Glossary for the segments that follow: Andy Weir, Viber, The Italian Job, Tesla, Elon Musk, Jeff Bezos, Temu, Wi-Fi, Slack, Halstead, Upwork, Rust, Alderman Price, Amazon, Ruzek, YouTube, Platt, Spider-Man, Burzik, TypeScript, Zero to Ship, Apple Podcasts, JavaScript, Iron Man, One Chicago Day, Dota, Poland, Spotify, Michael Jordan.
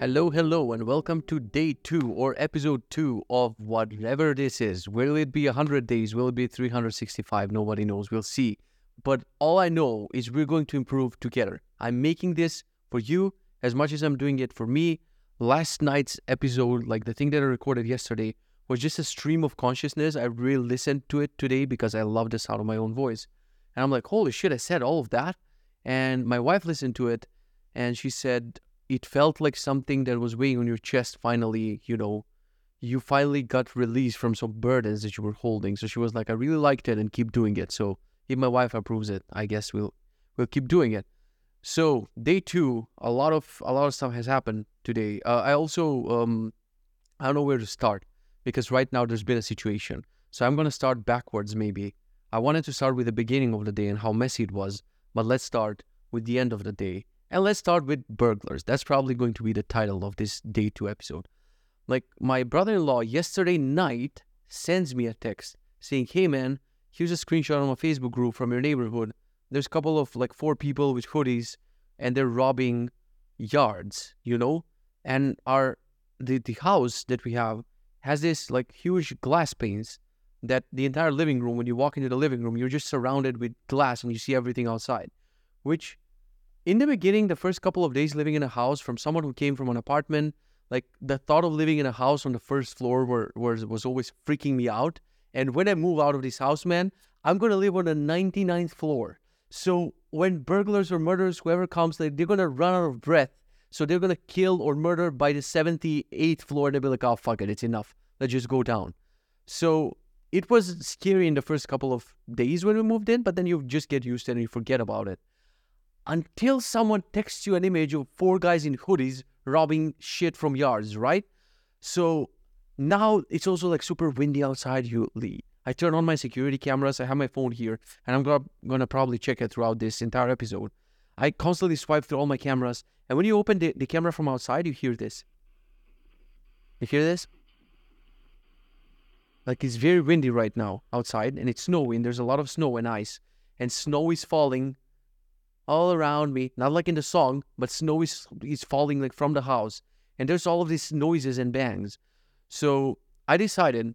Hello, and welcome to day 2 or episode 2 of whatever this is. Will it be 100 days? Will it be 365? Nobody knows. We'll see. But all I know is we're going to improve together. I'm making this for you as much as I'm doing it for me. Last night's episode, like the thing that I recorded yesterday, was just a stream of consciousness. I really listened to it today because I love the sound of my own voice. And I'm like, holy shit, I said all of that. And my wife listened to it and she said, it felt like something that was weighing on your chest finally, you finally got released from some burdens that you were holding. So she was like, I really liked it and keep doing it. So if my wife approves it, I guess we'll keep doing it. So day 2, a lot of stuff has happened today. I don't know where to start because right now there's been a situation. So I'm going to start backwards maybe. I wanted to start with the beginning of the day and how messy it was, but let's start with the end of the day. And let's start with burglars. That's probably going to be the title of this day 2 episode. Like, my brother-in-law yesterday night sends me a text saying, hey man, here's a screenshot on my Facebook group from your neighborhood. There's a couple of 4 people with hoodies and they're robbing yards, And the house that we have has this huge glass panes that the entire living room, when you walk into the living room, you're just surrounded with glass and you see everything outside, which... In the beginning, the first couple of days living in a house from someone who came from an apartment, the thought of living in a house on the first floor was always freaking me out. And when I move out of this house, man, I'm going to live on the 99th floor. So when burglars or murderers, whoever comes, they're going to run out of breath. So they're going to kill or murder by the 78th floor. They'll be like, oh, fuck it, it's enough. Let's just go down. So it was scary in the first couple of days when we moved in, but then you just get used to it and you forget about it. Until someone texts you an image of 4 guys in hoodies robbing shit from yards, right? So now it's also super windy outside. I turn on my security cameras. I have my phone here, and I'm going to probably check it throughout this entire episode. I constantly swipe through all my cameras, and when you open the camera from outside, you hear this. You hear this? It's very windy right now outside, and it's snowing. There's a lot of snow and ice, and snow is falling all around me, not in the song, but snow is falling from the house. And there's all of these noises and bangs. So I decided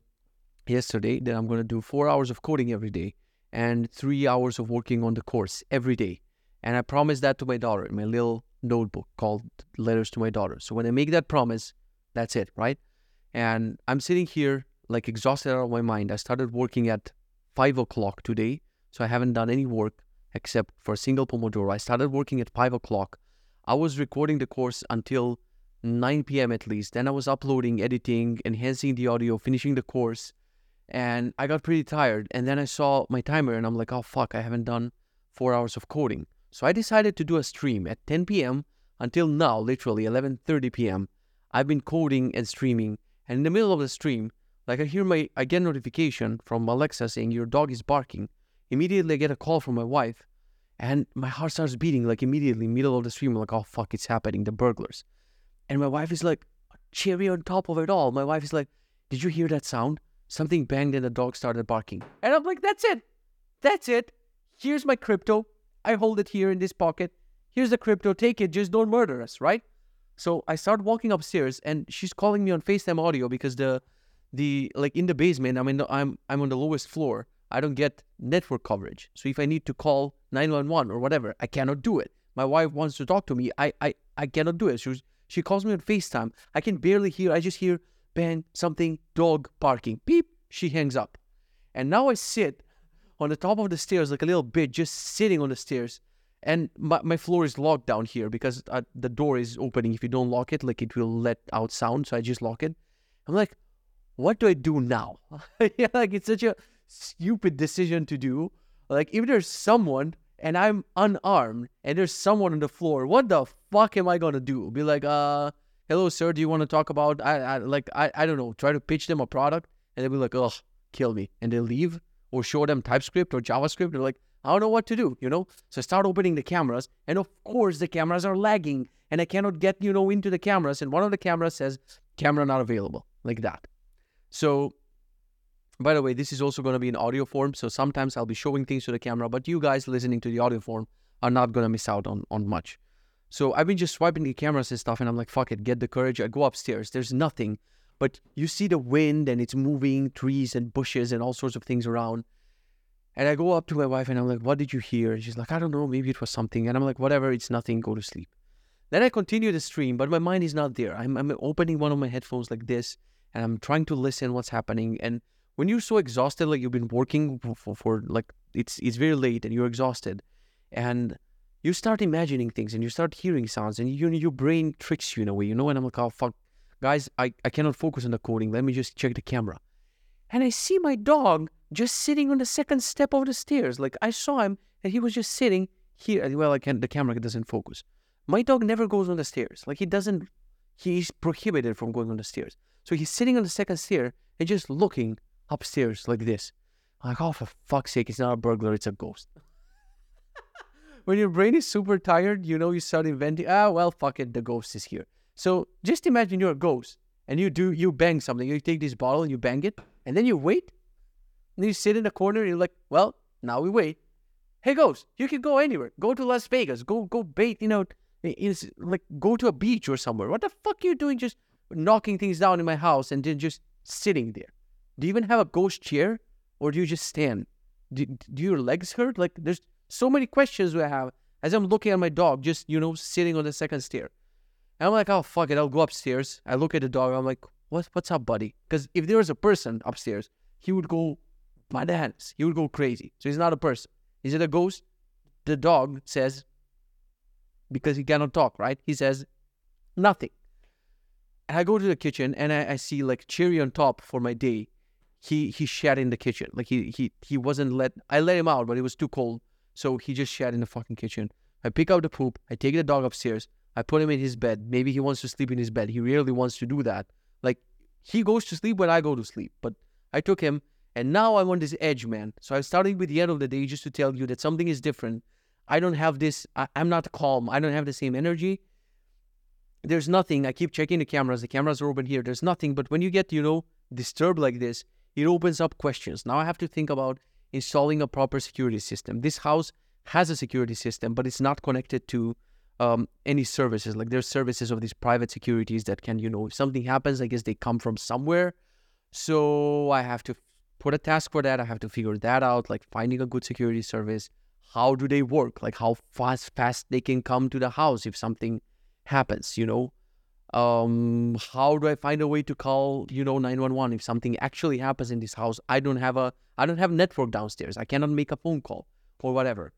yesterday that I'm going to do 4 hours of coding every day and 3 hours of working on the course every day. And I promised that to my daughter in my little notebook called Letters to My Daughter. So when I make that promise, that's it, right? And I'm sitting here exhausted out of my mind. I started working at 5 o'clock today, so I haven't done any work except for a single Pomodoro. I started working at 5 o'clock. I was recording the course until 9 p.m. at least. Then I was uploading, editing, enhancing the audio, finishing the course. And I got pretty tired. And then I saw my timer and I'm like, oh, fuck, I haven't done 4 hours of coding. So I decided to do a stream at 10 p.m. until now, literally 11:30 p.m. I've been coding and streaming. And in the middle of the stream, I get notification from Alexa saying your dog is barking. Immediately I get a call from my wife and my heart starts beating immediately middle of the stream. I'm like, oh fuck, it's happening, the burglars. And my wife is like, cherry on top of it all. My wife is like, did you hear that sound? Something banged and the dog started barking. And I'm like, that's it. Here's my crypto. I hold it here in this pocket. Here's the crypto. Take it. Just don't murder us, right? So I start walking upstairs and she's calling me on FaceTime audio because in the basement, I'm on the lowest floor. I don't get network coverage. So if I need to call 911 or whatever, I cannot do it. My wife wants to talk to me. I cannot do it. She calls me on FaceTime. I can barely hear. I just hear bang, something, dog barking. Beep. She hangs up. And now I sit on the top of the stairs like a little bitch, just sitting on the stairs. And my floor is locked down here because the door is opening. If you don't lock it, it will let out sound. So I just lock it. I'm like, what do I do now? It's such a stupid decision to do. If there's someone and I'm unarmed and there's someone on the floor, what the fuck am I gonna do? Be like, hello sir, do you want to talk about I don't know, try to pitch them a product and they'll be like, ugh, kill me, and they leave, or show them TypeScript or JavaScript. They're like, I don't know what to do, So I start opening the cameras, and of course the cameras are lagging and I cannot get into the cameras, and one of the cameras says camera not available, like that. So by the way, this is also going to be in audio form, so sometimes I'll be showing things to the camera, but you guys listening to the audio form are not going to miss out on much. So I've been just swiping the cameras and stuff, and I'm like, fuck it, get the courage. I go upstairs. There's nothing. But you see the wind, and it's moving, trees and bushes and all sorts of things around. And I go up to my wife, and I'm like, what did you hear? And she's like, I don't know, maybe it was something. And I'm like, whatever, it's nothing, go to sleep. Then I continue the stream, but my mind is not there. I'm opening one of my headphones like this, and I'm trying to listen what's happening. And when you're so exhausted, like you've been working for like, it's very late, and you're exhausted. And you start imagining things, and you start hearing sounds, and your brain tricks you in a way, you know? And I'm like, oh, fuck, guys, I cannot focus on the coding. Let me just check the camera. And I see my dog just sitting on the second step of the stairs. Like, I saw him, and he was just sitting here. And, well, the camera doesn't focus. My dog never goes on the stairs. Like, he's prohibited from going on the stairs. So he's sitting on the second stair and just looking upstairs like this. I'm like, oh, for fuck's sake, it's not a burglar, it's a ghost. When your brain is super tired, you know, you start inventing, well, fuck it, the ghost is here. So just imagine you're a ghost, and you bang something. You take this bottle and you bang it, and then you wait. And you sit in the corner, and you're like, well, now we wait. Hey, ghost, you can go anywhere. Go to Las Vegas. Go bait, you know, like go to a beach or somewhere. What the fuck are you doing just knocking things down in my house and then just sitting there? Do you even have a ghost chair, or do you just stand? Do your legs hurt? Like, there's so many questions I have as I'm looking at my dog, just, you know, sitting on the second stair. And I'm like, oh, fuck it, I'll go upstairs. I look at the dog, I'm like, what's up, buddy? Because if there was a person upstairs, he would go bananas. He would go crazy. So he's not a person. Is it a ghost? The dog says, because he cannot talk, right? He says nothing. And I go to the kitchen, and I see, like, cherry on top for my day. He shat in the kitchen. Like, he wasn't I let him out, but it was too cold. So he just shat in the fucking kitchen. I pick out the poop. I take the dog upstairs. I put him in his bed. Maybe he wants to sleep in his bed. He rarely wants to do that. Like, he goes to sleep when I go to sleep. But I took him, and now I'm on this edge, man. So I'm starting with the end of the day just to tell you that something is different. I don't have this. I'm not calm. I don't have the same energy. There's nothing. I keep checking the cameras. The cameras are open here. There's nothing. But when you get, you know, disturbed like this, it opens up questions. Now I have to think about installing a proper security system. This house has a security system, but it's not connected to any services. Like, there's services of these private securities that can, you know, if something happens, I guess they come from somewhere. So I have to put a task for that. I have to figure that out, like finding a good security service. How do they work? Like, how fast they can come to the house if something happens, you know? How do I find a way to call, you know, 911 if something actually happens in this house? I don't have network downstairs. I cannot make a phone call or whatever.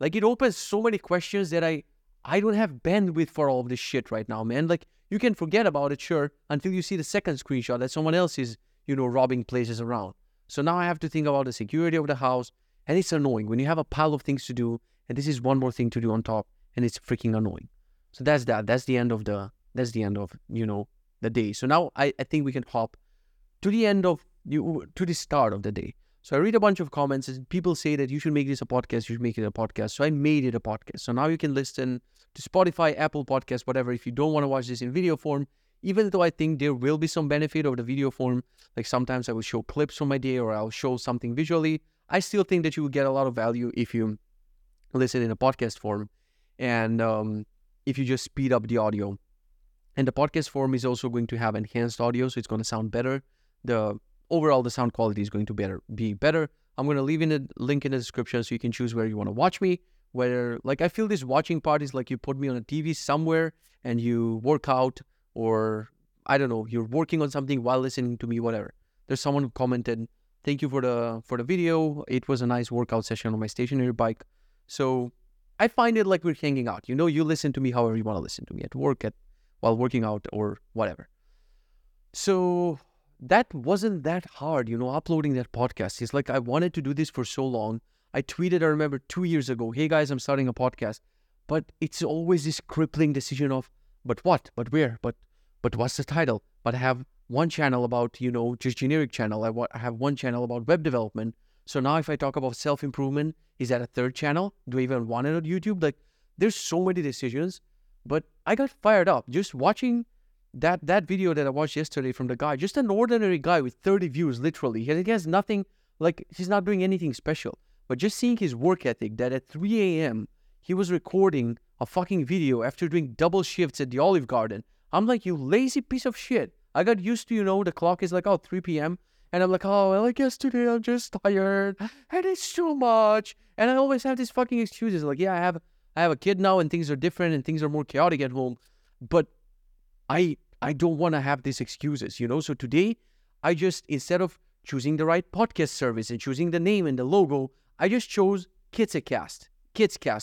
Like, it opens so many questions that I don't have bandwidth for all of this shit right now, man. Like, you can forget about it, sure, until you see the second screenshot that someone else is, you know, robbing places around. So now I have to think about the security of the house, and it's annoying when you have a pile of things to do, and this is one more thing to do on top, and it's freaking annoying. So that's the end of the day. So now I think we can hop to the end of, to the start of the day. So I read a bunch of comments, and people say that you should make this a podcast, you should make it a podcast. So I made it a podcast. So now you can listen to Spotify, Apple Podcasts, whatever, if you don't want to watch this in video form, even though I think there will be some benefit of the video form. Like, sometimes I will show clips from my day, or I'll show something visually. I still think that you will get a lot of value if you listen in a podcast form, and if you just speed up the audio. And the podcast form is also going to have enhanced audio, so it's going to sound better. Overall, the sound quality is going to be better. I'm going to leave in a link in the description so you can choose where you want to watch me. Whether, like, I feel this watching part is like you put me on a TV somewhere and you work out, or I don't know, you're working on something while listening to me, whatever. There's someone who commented, "Thank you for the video. It was a nice workout session on my stationary bike." So I find it like we're hanging out. You know, you listen to me however you want to listen to me, at work, while working out, or whatever. So that wasn't that hard, you know, uploading that podcast. It's like I wanted to do this for so long. I tweeted, I remember 2 years ago, "Hey guys, I'm starting a podcast." But it's always this crippling decision of, but what? But where? But what's the title? But I have one channel about, you know, just generic channel. I have one channel about web development. So now if I talk about self-improvement, is that a third channel? Do I even want it on YouTube? Like, there's so many decisions. But I got fired up just watching that video that I watched yesterday from the guy, just an ordinary guy with 30 views, literally. He has nothing, like, he's not doing anything special. But just seeing his work ethic, that at 3 a.m., He was recording a fucking video after doing double shifts at the Olive Garden. I'm like, you lazy piece of shit. I got used to, you know, the clock is like, 3 p.m. And I'm like, oh, well, I guess today I'm just tired. And it's too much. And I always have these fucking excuses. Like, yeah, I have a kid now and things are different and things are more chaotic at home. But I don't want to have these excuses, you know? So today, I just, instead of choosing the right podcast service and choosing the name and the logo, I just chose Kidscast,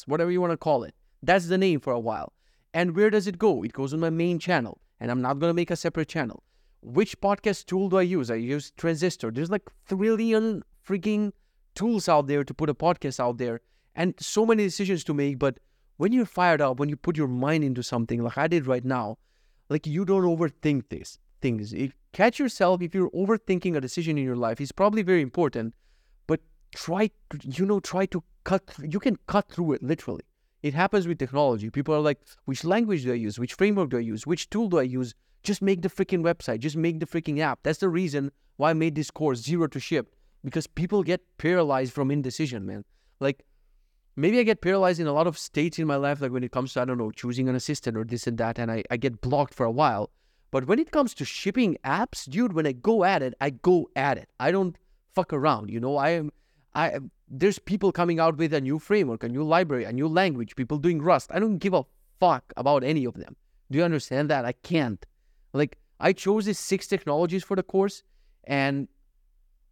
whatever you want to call it. That's the name for a while. And where does it go? It goes on my main channel. And I'm not going to make a separate channel. Which podcast tool do I use? I use Transistor. There's like trillion freaking tools out there to put a podcast out there. And so many decisions to make. But when you're fired up, when you put your mind into something like I did right now, like you don't overthink these things. Catch yourself if you're overthinking a decision in your life. It's probably very important. But you can cut through it literally. It happens with technology. People are like, which language do I use? Which framework do I use? Which tool do I use? Just make the freaking website. Just make the freaking app. That's the reason why I made this course, Zero to Ship. Because people get paralyzed from indecision, man. Like, maybe I get paralyzed in a lot of states in my life, like when it comes to, I don't know, choosing an assistant or this and that, and I get blocked for a while. But when it comes to shipping apps, dude, when I go at it, I go at it. I don't fuck around, you know? There's people coming out with a new framework, a new library, a new language, people doing Rust. I don't give a fuck about any of them. Do you understand that? I can't. Like, I chose these 6 technologies for the course, and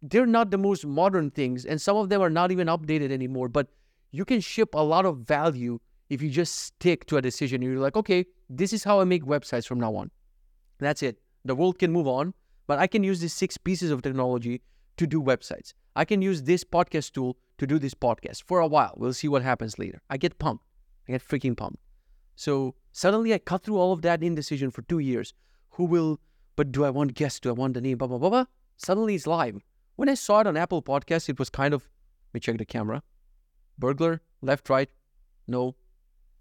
they're not the most modern things, and some of them are not even updated anymore, but you can ship a lot of value if you just stick to a decision. You're like, okay, this is how I make websites from now on. That's it. The world can move on, but I can use these 6 pieces of technology to do websites. I can use this podcast tool to do this podcast for a while. We'll see what happens later. I get pumped. I get freaking pumped. So suddenly I cut through all of that indecision for 2 years. But do I want guests? Do I want the name? Blah, blah, blah, blah. Suddenly it's live. When I saw it on Apple Podcasts, it was kind of, let me check the camera. Burglar, left, right. No.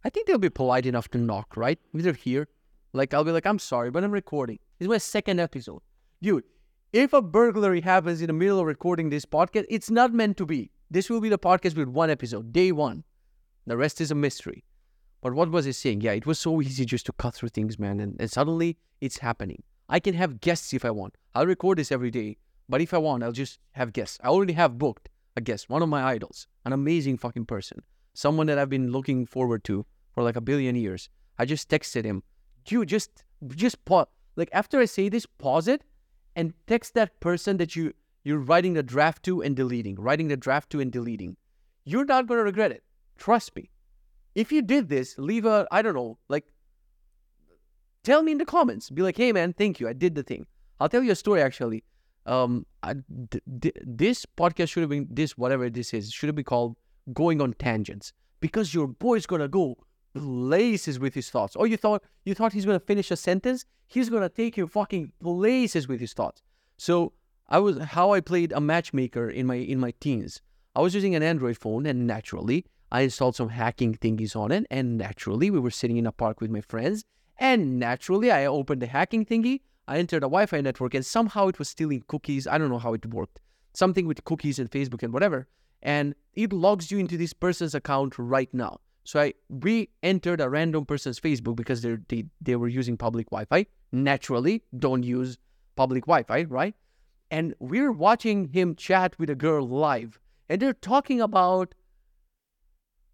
I think they'll be polite enough to knock, right? If they're here. Like, I'll be like, I'm sorry, but I'm recording. It's my 2nd episode. Dude. If a burglary happens in the middle of recording this podcast, it's not meant to be. This will be the podcast with 1 episode, day 1. The rest is a mystery. But what was he saying? Yeah, it was so easy just to cut through things, man. And suddenly, it's happening. I can have guests if I want. I'll record this every day. But if I want, I'll just have guests. I already have booked a guest, one of my idols, an amazing fucking person. Someone that I've been looking forward to for like a billion years. I just texted him. Dude, just pause. Like, after I say this, pause it. And text that person that you're writing the draft to and deleting. You're not going to regret it. Trust me. If you did this, leave a, I don't know, like, tell me in the comments. Be like, hey, man, thank you. I did the thing. I'll tell you a story, actually. This podcast should have been, whatever this is, should have been called Going on Tangents. Because your boy's going to go places with his thoughts. Or you thought he's going to finish a sentence? He's going to take you fucking places with his thoughts. So I played a matchmaker in my teens. I was using an Android phone, and naturally I installed some hacking thingies on it, and naturally we were sitting in a park with my friends, and naturally I opened the hacking thingy. I entered a Wi-Fi network, and somehow it was stealing cookies. I don't know how it worked. Something with cookies and Facebook and whatever. And it logs you into this person's account right now. So I re-entered a random person's Facebook because they were using public Wi-Fi. Naturally, don't use public Wi-Fi, right? And we're watching him chat with a girl live. And they're talking about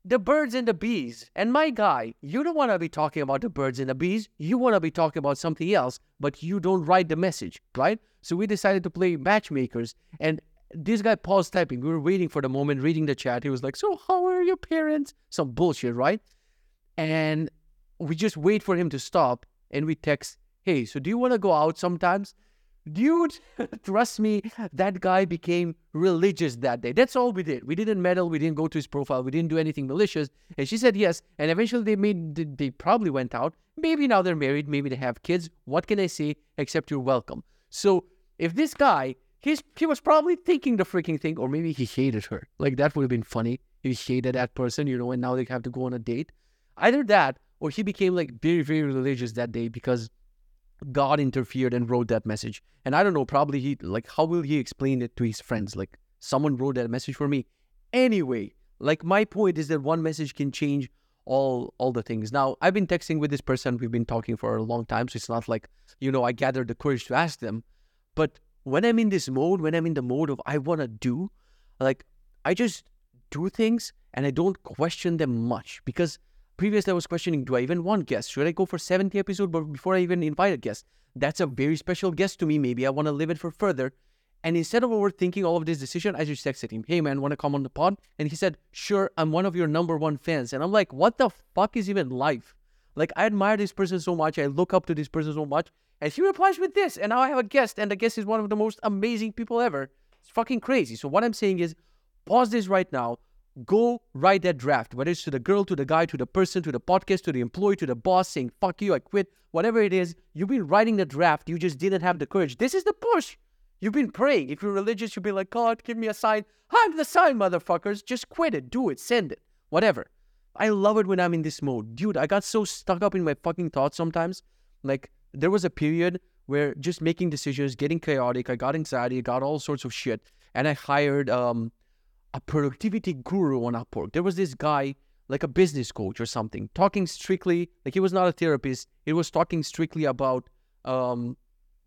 the birds and the bees. And my guy, you don't want to be talking about the birds and the bees. You want to be talking about something else, but you don't write the message, right? So we decided to play matchmakers. And this guy paused typing. We were waiting for the moment, reading the chat. He was like, so how are your parents? Some bullshit, right? And we just wait for him to stop. And we text, hey, so do you want to go out sometimes? Dude, trust me, that guy became religious that day. That's all we did. We didn't meddle. We didn't go to his profile. We didn't do anything malicious. And she said yes. And eventually they probably went out. Maybe now they're married. Maybe they have kids. What can I say except you're welcome? So if this guy... He was probably thinking the freaking thing, or maybe he hated her. Like, that would have been funny if he hated that person, you know, and now they have to go on a date. Either that, or he became, like, very, very religious that day because God interfered and wrote that message. And I don't know, probably he, like, how will he explain it to his friends? Like, someone wrote that message for me. Anyway, like, my point is that one message can change all the things. Now, I've been texting with this person. We've been talking for a long time. So it's not like, I gathered the courage to ask them. But when I'm in this mode, when I'm in the mode of I want to do, like, I just do things and I don't question them much. Because previously I was questioning, do I even want guests? Should I go for 70th episode before I even invite a guest? That's a very special guest to me. Maybe I want to live it for further. And instead of overthinking all of this decision, I just texted him, hey man, want to come on the pod? And he said, sure, I'm one of your #1 fans. And I'm like, what the fuck is even life? Like, I admire this person so much. I look up to this person so much. And he replies with this. And now I have a guest. And the guest is one of the most amazing people ever. It's fucking crazy. So what I'm saying is, pause this right now. Go write that draft. Whether it's to the girl, to the guy, to the person, to the podcast, to the employee, to the boss saying, fuck you, I quit. Whatever it is, you've been writing the draft. You just didn't have the courage. This is the push. You've been praying. If you're religious, you'll be like, God, give me a sign. I'm the sign, motherfuckers. Just quit it. Do it. Send it. Whatever. I love it when I'm in this mode. Dude, I got so stuck up in my fucking thoughts sometimes. Like, there was a period where just making decisions, getting chaotic, I got anxiety, I got all sorts of shit. And I hired a productivity guru on Upwork. There was this guy, like a business coach or something, talking strictly, like he was not a therapist. He was talking strictly about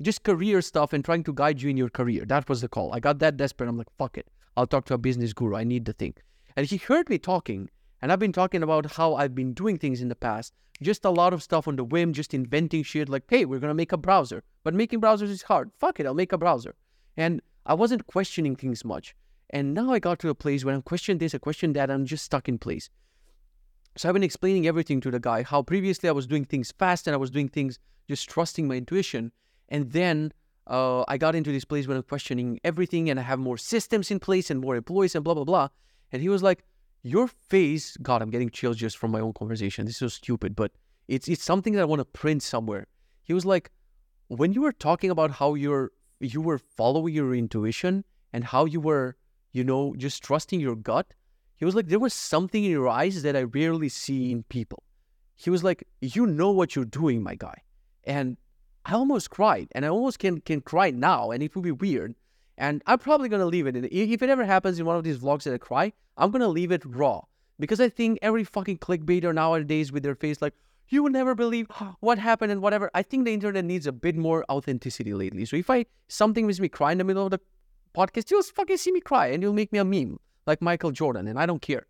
just career stuff and trying to guide you in your career. That was the call. I got that desperate. I'm like, fuck it. I'll talk to a business guru. I need the thing. And he heard me talking. And I've been talking about how I've been doing things in the past. Just a lot of stuff on the whim, just inventing shit. Like, hey, we're going to make a browser. But making browsers is hard. Fuck it. I'll make a browser. And I wasn't questioning things much. And now I got to a place where I'm questioning this, I question that. I'm just stuck in place. So I've been explaining everything to the guy. How previously I was doing things fast and I was doing things just trusting my intuition. And then I got into this place where I'm questioning everything and I have more systems in place and more employees and blah, blah, blah. And he was like, your face, God, I'm getting chills just from my own conversation. This is so stupid, but it's something that I want to print somewhere. He was like, when you were talking about how you were following your intuition and how you were, just trusting your gut, he was like, there was something in your eyes that I rarely see in people. He was like, you know what you're doing, my guy. And I almost cried, and I almost can cry now, and it will be weird. And I'm probably going to leave it. If it ever happens in one of these vlogs that I cry, I'm going to leave it raw. Because I think every fucking clickbaiter nowadays with their face like, you will never believe what happened and whatever. I think the internet needs a bit more authenticity lately. So if something makes me cry in the middle of the podcast, you'll fucking see me cry and you'll make me a meme like Michael Jordan, and I don't care.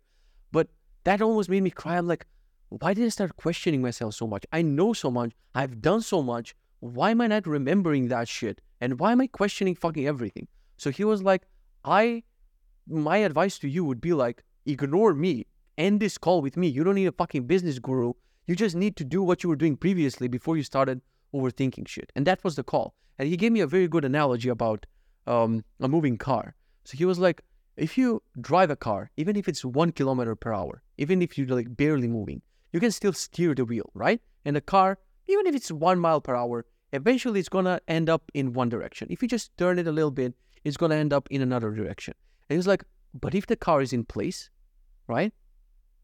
But that almost made me cry. I'm like, why did I start questioning myself so much? I know so much. I've done so much. Why am I not remembering that shit? And why am I questioning fucking everything? So he was like, my advice to you would be like, ignore me. End this call with me. You don't need a fucking business guru. You just need to do what you were doing previously before you started overthinking shit. And that was the call. And he gave me a very good analogy about a moving car. So he was like, if you drive a car, even if it's 1 kilometer per hour, even if you're like barely moving, you can still steer the wheel, right? And the car, even if it's 1 mile per hour, eventually it's going to end up in one direction. If you just turn it a little bit, it's going to end up in another direction. And he's like, but if the car is in place, right?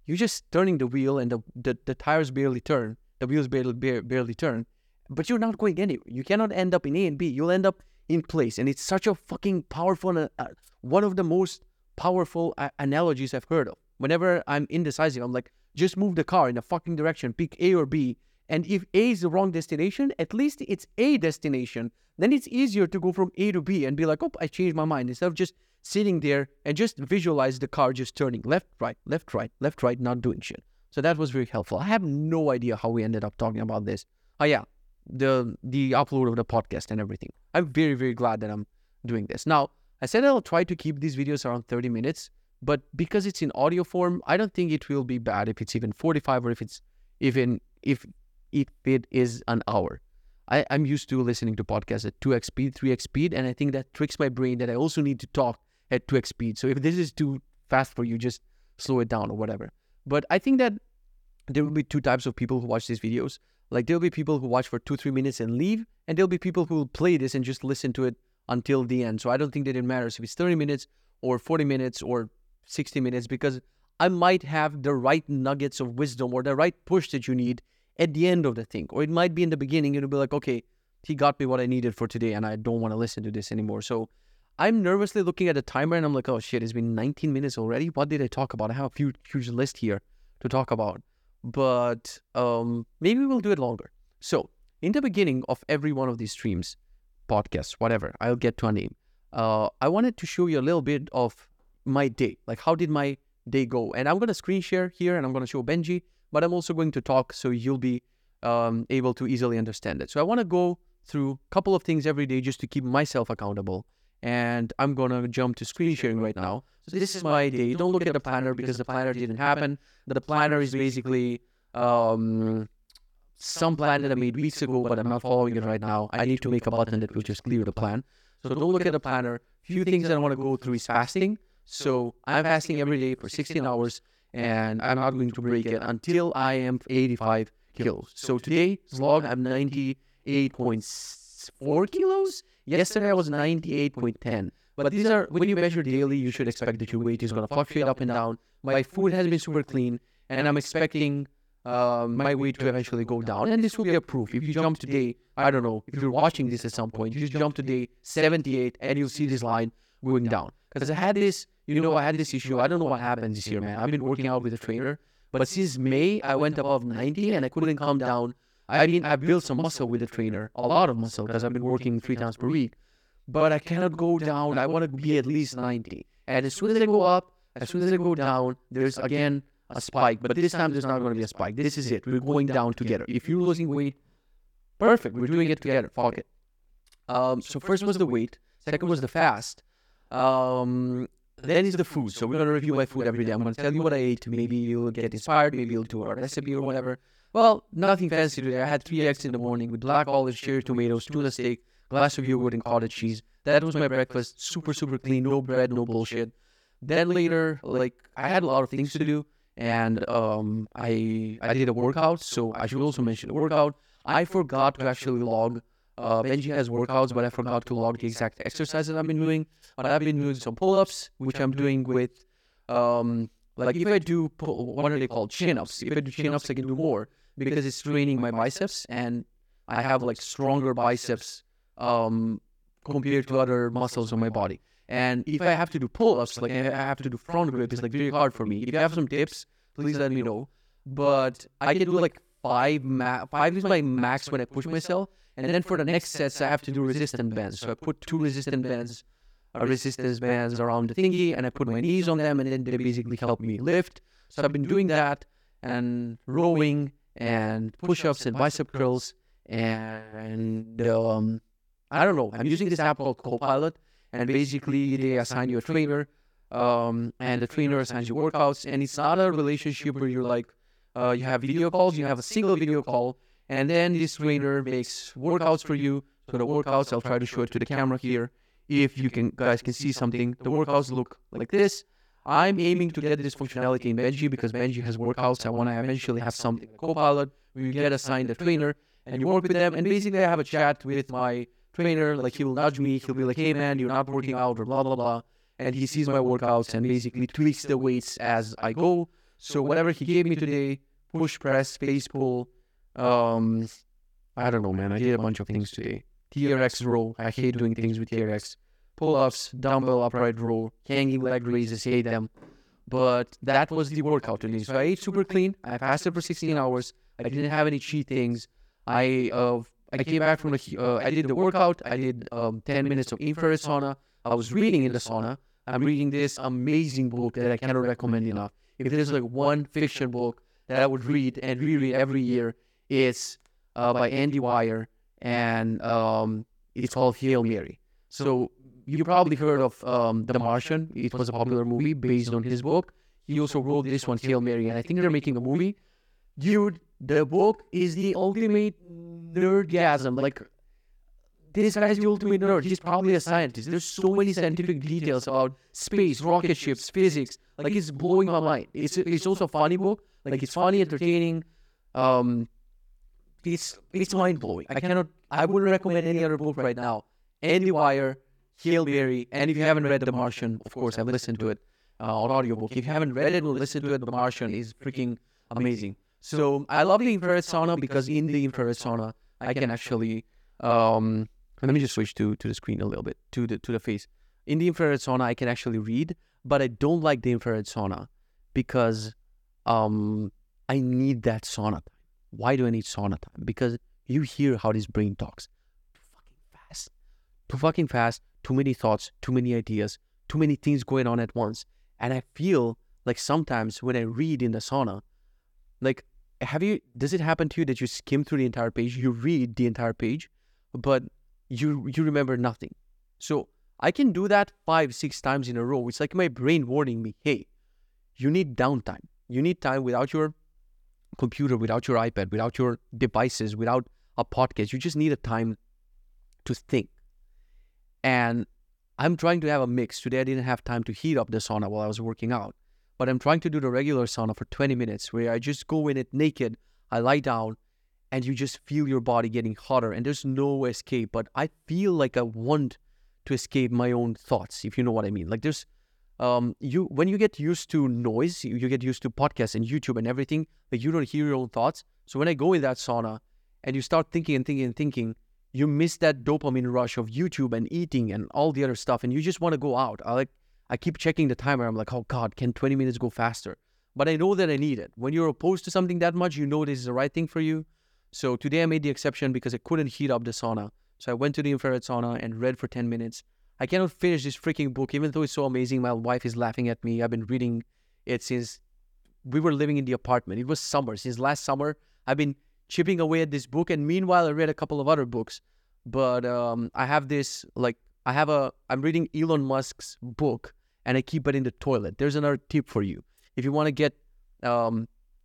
You're just turning the wheel and the tires barely turn. The wheels barely turn. But you're not going anywhere. You cannot end up in A and B. You'll end up in place. And it's such a fucking powerful, one of the most powerful analogies I've heard of. Whenever I'm indecisive, I'm like, just move the car in a fucking direction. Pick A or B. And if A is the wrong destination, at least it's a destination. Then it's easier to go from A to B and be like, oh, I changed my mind. Instead of just sitting there and just visualize the car just turning left, right, not doing shit. So that was very helpful. I have no idea how we ended up talking about this. Oh, yeah, the upload of the podcast and everything. I'm very, very glad that I'm doing this. Now, I said I'll try to keep these videos around 30 minutes, but because it's in audio form, I don't think it will be bad if it's even 45 or if it's even... if it is an hour. I'm used to listening to podcasts at 2x speed, 3x speed, and I think that tricks my brain that I also need to talk at 2x speed. So if this is too fast for you, just slow it down or whatever. But I think that there will be two types of people who watch these videos. Like, there'll be people who watch for 2-3 minutes and leave, and there'll be people who will play this and just listen to it until the end. So I don't think that it matters if it's 30 minutes or 40 minutes or 60 minutes, because I might have the right nuggets of wisdom or the right push that you need at the end of the thing. Or it might be in the beginning, it'll be like, okay, he got me what I needed for today and I don't want to listen to this anymore. So I'm nervously looking at the timer and I'm like, oh shit, it's been 19 minutes already. What did I talk about? I have a huge list here to talk about. but maybe we'll do it longer. So in the beginning of every one of these streams, podcasts, whatever, I'll get to a name. I wanted to show you a little bit of my day, like how did my day go? And I'm going to screen share here and I'm going to show Benji, but I'm also going to talk so you'll be able to easily understand it. So I want to go through a couple of things every day just to keep myself accountable. And I'm going to jump to screen sharing right now. So this is my day. Don't look at the planner because the planner didn't happen. The planner is basically some plan that I made weeks ago, but I'm not following it right now. I need to make a button that will just clear the plan. So don't look at the planner. Few things that I want to go through is fasting. So I'm fasting every day for 16 hours, and I'm not going to break it until I am 85 kilos. So today's log, I'm 98.4 kilos. Yesterday I was 98.10. But these are, when you measure daily, you should expect that your weight is going to fluctuate up and down. My food has been super clean, and I'm expecting my weight to eventually go down. And this will be a proof. If you jump to day, I don't know, if you're watching this at some point, you just jump to day 78, and you'll see this line going down. Because I had this, I had this issue. I don't know what happened this year, man. I've been working out with a trainer. But since May, I went above 90, and I couldn't come down. I mean, I built some muscle with a trainer, a lot of muscle, because I've been working 3 times per week. But I cannot go down. I want to be at least 90. And as soon as I go up, as soon as I go down, there's again a spike. But this time, there's not going to be a spike. This is it. We're going down together. If you're losing weight, perfect. We're doing it together. Fuck it. So first was the weight. Second was the fast. Then is the food. So we're going to review my food every day. I'm going to tell you what I ate. Maybe you'll get inspired. Maybe you'll do a recipe or whatever. Well, nothing fancy today. I had 3 eggs in the morning with black olives, cherry tomatoes, tuna steak, glass of yogurt, and cottage cheese. That was my breakfast. Super, super clean. No bread, no bullshit. Then later, like, I had a lot of things to do, and I did a workout. So I should also mention the workout. I forgot to actually log. Benji has workouts, but I forgot to log the exact exercises I've been doing. But I've been doing some pull-ups, which I'm doing with, like, if I do, what are they called? Chin-ups. If I do chin-ups, I can do more, because it's training my biceps, and I have like stronger biceps compared to other muscles on my body. And if I have to do pull-ups, like I have to do front grip, it's like very hard for me. If you have some tips, please let me know. But I can do like 5 is my max when I push myself. And then for the next sets, I have to do resistance bands. So I put 2 resistance bands around the thingy, and I put my knees on them, and then they basically help me lift. So I've been doing that, and rowing, and push-ups, and bicep curls, and I don't know. I'm using this app called Copilot, and basically they assign you a trainer, and the trainer assigns you workouts, and it's not a relationship where you're like, you have video calls, you have a single video call, and then this trainer makes workouts for you. So the workouts, I'll try to show it to the camera here. If you can, guys can see something, the workouts look like this. I'm aiming to get this functionality in Benji because Benji has workouts. I want to eventually have something like Copilot where you get assigned a trainer and you work with them. And basically I have a chat with my trainer. Like, he'll nudge me. He'll be like, hey man, you're not working out, or blah, blah, blah. And he sees my workouts and basically tweaks the weights as I go. So whatever he gave me today, push, press, face, pull, I don't know, man. I did a bunch of things today. TRX row. I hate doing things with TRX. Pull-ups, dumbbell upright row, hanging leg raises, hate them. But that was the workout today. So I ate super clean. I fasted for 16 hours. I didn't have any cheat things. I came back from the... I did the workout. I did 10 minutes of infrared sauna. I was reading in the sauna. I'm reading this amazing book that I cannot recommend enough. If there's like one fiction book that I would read and reread every year, it's by Andy Weir, and it's called Hail Mary. So you probably heard of The Martian. It was a popular movie based on his book. He also wrote this one, Hail Mary, and I think they're making a movie. Dude, the book is the ultimate nerdgasm. Like, this guy's the ultimate nerd. He's probably a scientist. There's so many scientific details about space, rocket ships, physics. Like, it's blowing my mind. It's also a funny book. Like, it's funny, entertaining. It's mind-blowing. I wouldn't recommend any other book right now. Andy Weir, Hail Mary, and if you haven't read The Martian, of course, I've listened to it on audiobook. If you haven't read it or listened to it, The Martian is freaking amazing. So I love the infrared sauna because in the infrared sauna, I can actually... let me just switch to the screen a little bit, to the face. In the infrared sauna, I can actually read, but I don't like the infrared sauna because... I need that sauna time. Why do I need sauna time? Because you hear how this brain talks. Too fucking fast, too many thoughts, too many ideas, too many things going on at once. And I feel like sometimes when I read in the sauna, like, does it happen to you that you skim through the entire page, you read the entire page, but you remember nothing? So I can do that 5-6 times in a row. It's like my brain warning me, hey, you need downtime. You need time without your computer, without your iPad, without your devices, without a podcast. You just need a time to think. And I'm trying to have a mix. Today I didn't have time to heat up the sauna while I was working out, but I'm trying to do the regular sauna for 20 minutes where I just go in it naked, I lie down, and you just feel your body getting hotter and there's no escape. But I feel like I want to escape my own thoughts, if you know what I mean. Like there's, when you get used to noise, you get used to podcasts and YouTube and everything, like you don't hear your own thoughts. So when I go in that sauna and you start thinking, you miss that dopamine rush of YouTube and eating and all the other stuff, and you just want to go out. I keep checking the timer. I'm like, oh God, can 20 minutes go faster? But I know that I need it. When you're opposed to something that much, you know this is the right thing for you. So today I made the exception because I couldn't heat up the sauna. So I went to the infrared sauna and read for 10 minutes. I cannot finish this freaking book, even though it's so amazing. My wife is laughing at me. I've been reading it since we were living in the apartment. It was summer. Since last summer, I've been chipping away at this book. And meanwhile, I read a couple of other books. But I'm reading Elon Musk's book. And I keep it in the toilet. There's another tip for you. If you want to get,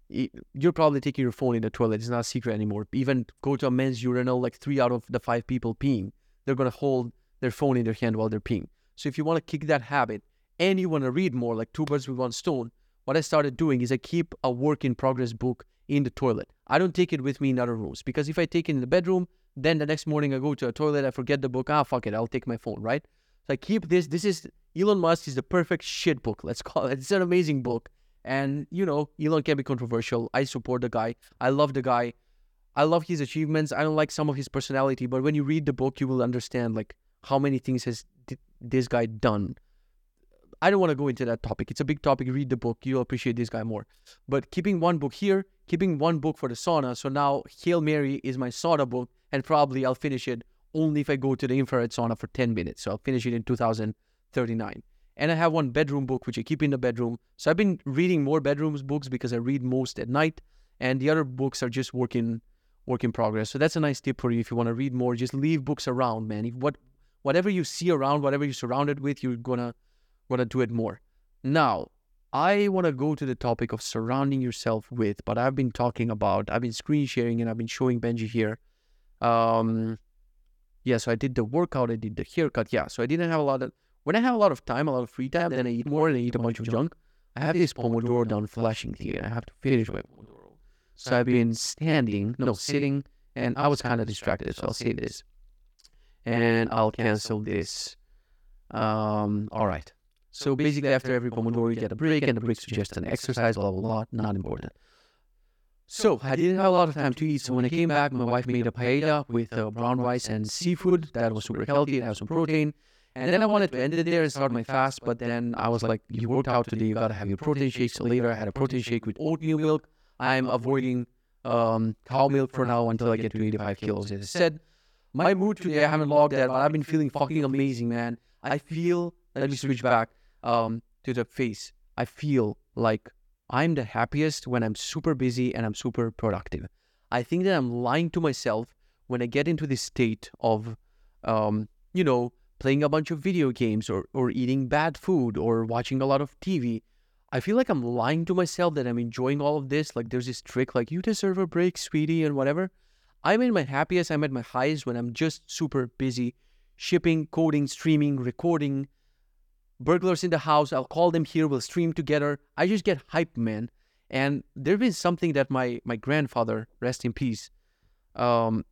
you're probably taking your phone in the toilet. It's not a secret anymore. Even go to a men's urinal, like 3 out of the 5 people peeing, they're going to hold their phone in their hand while they're peeing. So if you want to kick that habit and you want to read more, like 2 birds with 1 stone, what I started doing is I keep a work in progress book in the toilet. I don't take it with me in other rooms, because if I take it in the bedroom, then the next morning I go to a toilet, I forget the book. Fuck it. I'll take my phone, right? So I keep this. This is Elon Musk is the perfect shit book. Let's call it. It's an amazing book. And, you know, Elon can be controversial. I support the guy. I love the guy. I love his achievements. I don't like some of his personality. But when you read the book, you will understand, like, how many things has this guy done. I don't want to go into that topic. It's a big topic. Read the book. You'll appreciate this guy more. But keeping one book here, keeping one book for the sauna. So now Hail Mary is my sauna book. And probably I'll finish it only if I go to the infrared sauna for 10 minutes. So I'll finish it in 2039. And I have one bedroom book, which I keep in the bedroom. So I've been reading more bedrooms books because I read most at night. And the other books are just work in progress. So that's a nice tip for you. If you want to read more, just leave books around, man. Whatever you see around, whatever you're surrounded with, you're gonna do it more. Now, I want to go to the topic of surrounding yourself with, but I've been screen sharing and I've been showing Benji here. Yeah, so I did the workout, I did the haircut. Yeah, so I didn't have when I have a lot of free time, then I eat more and I eat a bunch of junk. I have this Pomodoro down flashing thing. I have to finish my Pomodoro. So I've been sitting, and I was kind of distracted, so I'll say this. And I'll cancel this. All right. So basically after every Pomodoro, you get a break, and the break suggests an exercise, blah, blah, blah, not important. So I didn't have a lot of time to eat. So when I came back, my wife made a paella with brown rice and seafood. That was super healthy. It had some protein. And then I wanted to end it there and start my fast. But then I was like, you worked out today. You got to have your protein shakes. So later I had a protein shake with oatmeal milk. I'm avoiding cow milk for now until I get to 85 kilos. As I said, my mood today, I haven't logged that, but I've been feeling fucking amazing, man. Let me switch back to the face. I feel like I'm the happiest when I'm super busy and I'm super productive. I think that I'm lying to myself when I get into this state of, playing a bunch of video games or eating bad food or watching a lot of TV. I feel like I'm lying to myself that I'm enjoying all of this. Like there's this trick, like you deserve a break, sweetie, and whatever. I'm at my happiest, I'm at my highest when I'm just super busy. Shipping, coding, streaming, recording, burglars in the house, I'll call them here, we'll stream together. I just get hyped, man. And there's been something that my grandfather, rest in peace,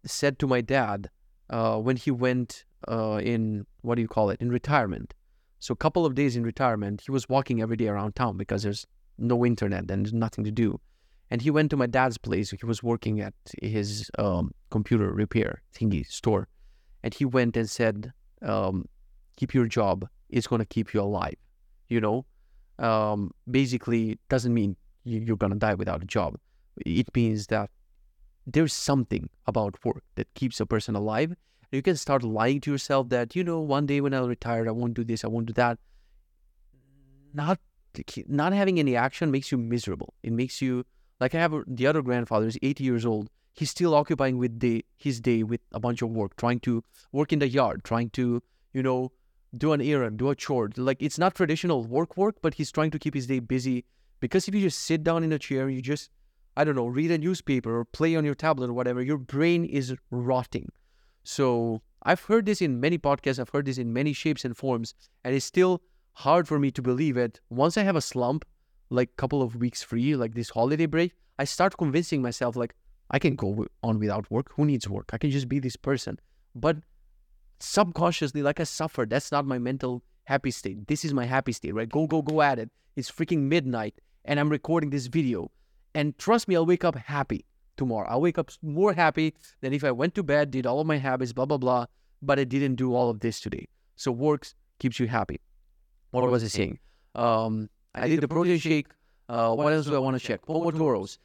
said to my dad when he went in retirement. So a couple of days in retirement, he was walking every day around town because there's no internet and there's nothing to do. And he went to my dad's place. He was working at his computer repair thingy store. And he went and said, keep your job. It's going to keep you alive, basically doesn't mean you're going to die without a job. it means that there's something about work that keeps a person alive. You can start lying to yourself that, you know, one day when I'll retire, I won't do this, I won't do that. Not having any action makes you miserable. It makes you, like I have the other grandfather is 80 years old. He's still occupying his day with a bunch of work, trying to work in the yard, trying to, you know, do an errand, do a chore. Like, it's not traditional work, but he's trying to keep his day busy. Because if you just sit down in a chair, you just, I don't know, read a newspaper or play on your tablet or whatever, your brain is rotting. So I've heard this in many podcasts. I've heard this in many shapes and forms. And it's still hard for me to believe it. Once I have a slump, like couple of weeks free, like this holiday break, I start convincing myself, like, I can go on without work. Who needs work? I can just be this person. But subconsciously, like, I suffer. That's not my mental happy state. This is my happy state, right? Go at it. It's freaking midnight and I'm recording this video. And trust me, I'll wake up happy tomorrow. I'll wake up more happy than if I went to bed, did all of my habits, blah, blah, blah, but I didn't do all of this today. So work keeps you happy. What was I saying? I did the protein shake. What else do I want to check? Pomodoros.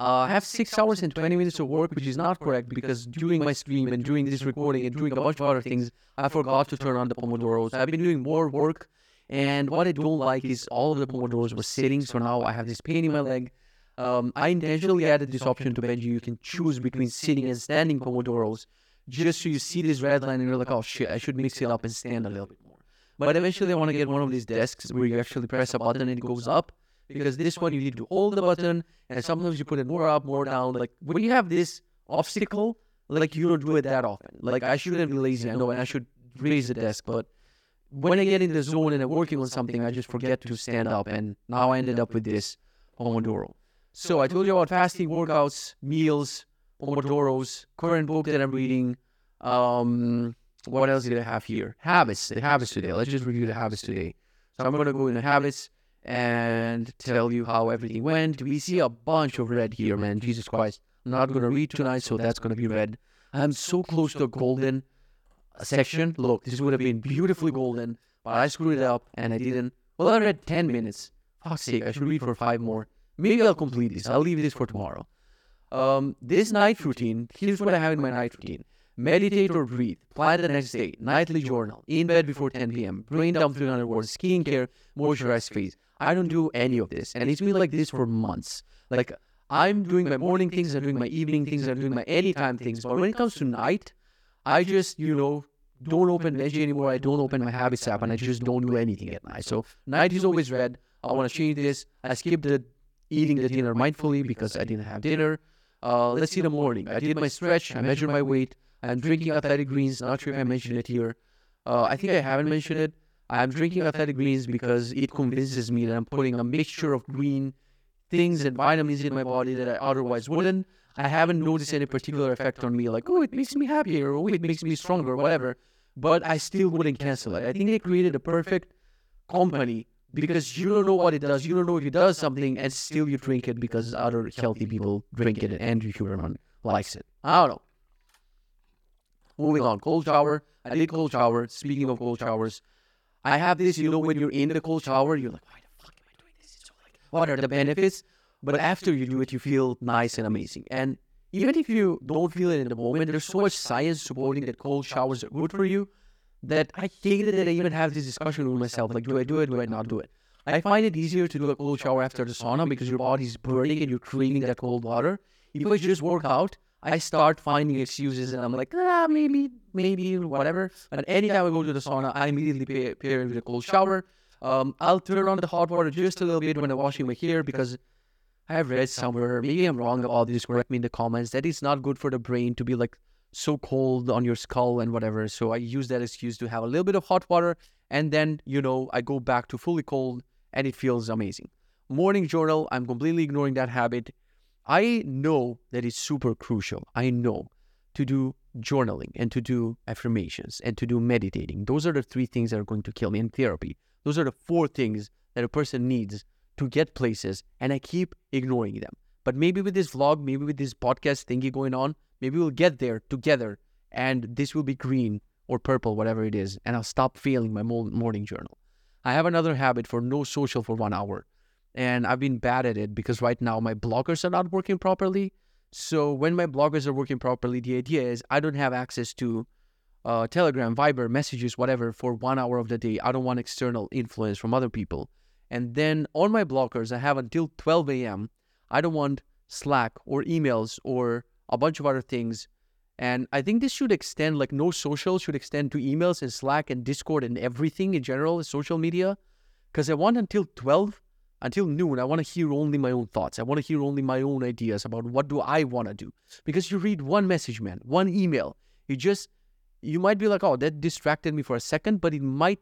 I have 6 hours and 20 minutes of work, which is not correct because during my stream and during this recording and doing a bunch of other things, I forgot to turn on the Pomodoros. I've been doing more work, and what I don't like is all of the Pomodoros were sitting, so now I have this pain in my leg. I intentionally added this option to Benji. You can choose between sitting and standing Pomodoros just so you see this red line and you're like, oh shit, I should mix it up and stand a little bit more. But eventually I want to get one of these desks where you actually press a button and it goes up. Because this one, you need to hold the button, and sometimes you put it more up, more down. Like, when you have this obstacle, like, you don't do it that often. Like, I shouldn't be lazy, I know, and I should raise the desk. But when I get in the zone and I'm working on something, I just forget to stand up. And now I ended up with this Pomodoro. So I told you about fasting, workouts, meals, Pomodoros, current book that I'm reading. What else did I have here? Habits, the habits today. Let's just review the habits today. So I'm going to go into habits and tell you how everything went. We see a bunch of red here, man. Jesus Christ. I'm not going to read tonight, so that's going to be red. I'm so close to a golden section. Look, this would have been beautifully golden, but I screwed it up, and I didn't. Well, I read 10 minutes. Fuck's sake, I should read for 5 more. Maybe I'll complete this. I'll leave this for tomorrow. This night routine, here's what I have in my night routine. Meditate or breathe. Plan the next day. Nightly journal. In bed before 10 p.m. Brain dump 300 words. Skincare. Moisturized face. I don't do any of this. And it's been like this for months. Like, I'm doing my morning things, I'm doing my evening things, I'm doing my anytime things. But when it comes to night, I just, you know, don't open Benji anymore. I don't open my habits app, and I just don't do anything at night. So night is always red. I want to change this. I skipped eating the dinner mindfully because I didn't have dinner. Let's see the morning. I did my stretch. I measured my weight. I'm drinking Athletic Greens. Not sure if I mentioned it here. I think I haven't mentioned it. I'm drinking Athletic Greens because it convinces me that I'm putting a mixture of green things and vitamins in my body that I otherwise wouldn't. I haven't noticed any particular effect on me, like, oh, it makes me happier, or oh, it makes me stronger, whatever. But I still wouldn't cancel it. I think they created a perfect company because you don't know what it does. You don't know if it does something, and still you drink it because other healthy people drink it and Andrew Huberman likes it. I don't know. Moving on, cold shower. I did cold shower. Speaking of cold showers, I have this, you know, when you're in the cold shower, you're like, why the fuck am I doing this? It's so, like, what are the benefits? But after you do it, you feel nice and amazing. And even if you don't feel it in the moment, there's so much science supporting that cold showers are good for you that I hated that I even have this discussion with myself. Like, do I do it? Do I not do it? I find it easier to do a cold shower after the sauna because your body's burning and you're craving that cold water. If I just work out, I start finding excuses and I'm like, maybe, whatever. But anytime I go to the sauna, I immediately pair it with a cold shower. I'll turn on the hot water just a little bit when I'm washing my hair because I have read somewhere, maybe I'm wrong about this, correct me in the comments, that it's not good for the brain to be like so cold on your skull and whatever. So I use that excuse to have a little bit of hot water and then, you know, I go back to fully cold and it feels amazing. Morning journal, I'm completely ignoring that habit. I know that it's super crucial. I know to do journaling and to do affirmations and to do meditating. Those are the 3 things that are going to kill me in therapy. Those are the 4 things that a person needs to get places, and I keep ignoring them. But maybe with this vlog, maybe with this podcast thingy going on, maybe we'll get there together, and this will be green or purple, whatever it is, and I'll stop failing my morning journal. I have another habit for no social for 1 hour. and I've been bad at it because right now my bloggers are not working properly. So when my bloggers are working properly, the idea is I don't have access to Telegram, Viber, messages, whatever, for 1 hour of the day. I don't want external influence from other people. And then on my blockers, I have until 12 a.m. I don't want Slack or emails or a bunch of other things. And I think this should extend, like no social should extend to emails and Slack and Discord and everything in general, social media. Because I want until 12, until noon, I want to hear only my own thoughts. I want to hear only my own ideas about what do I want to do. Because you read one message, man, one email. You might be like, oh, that distracted me for a second, but it might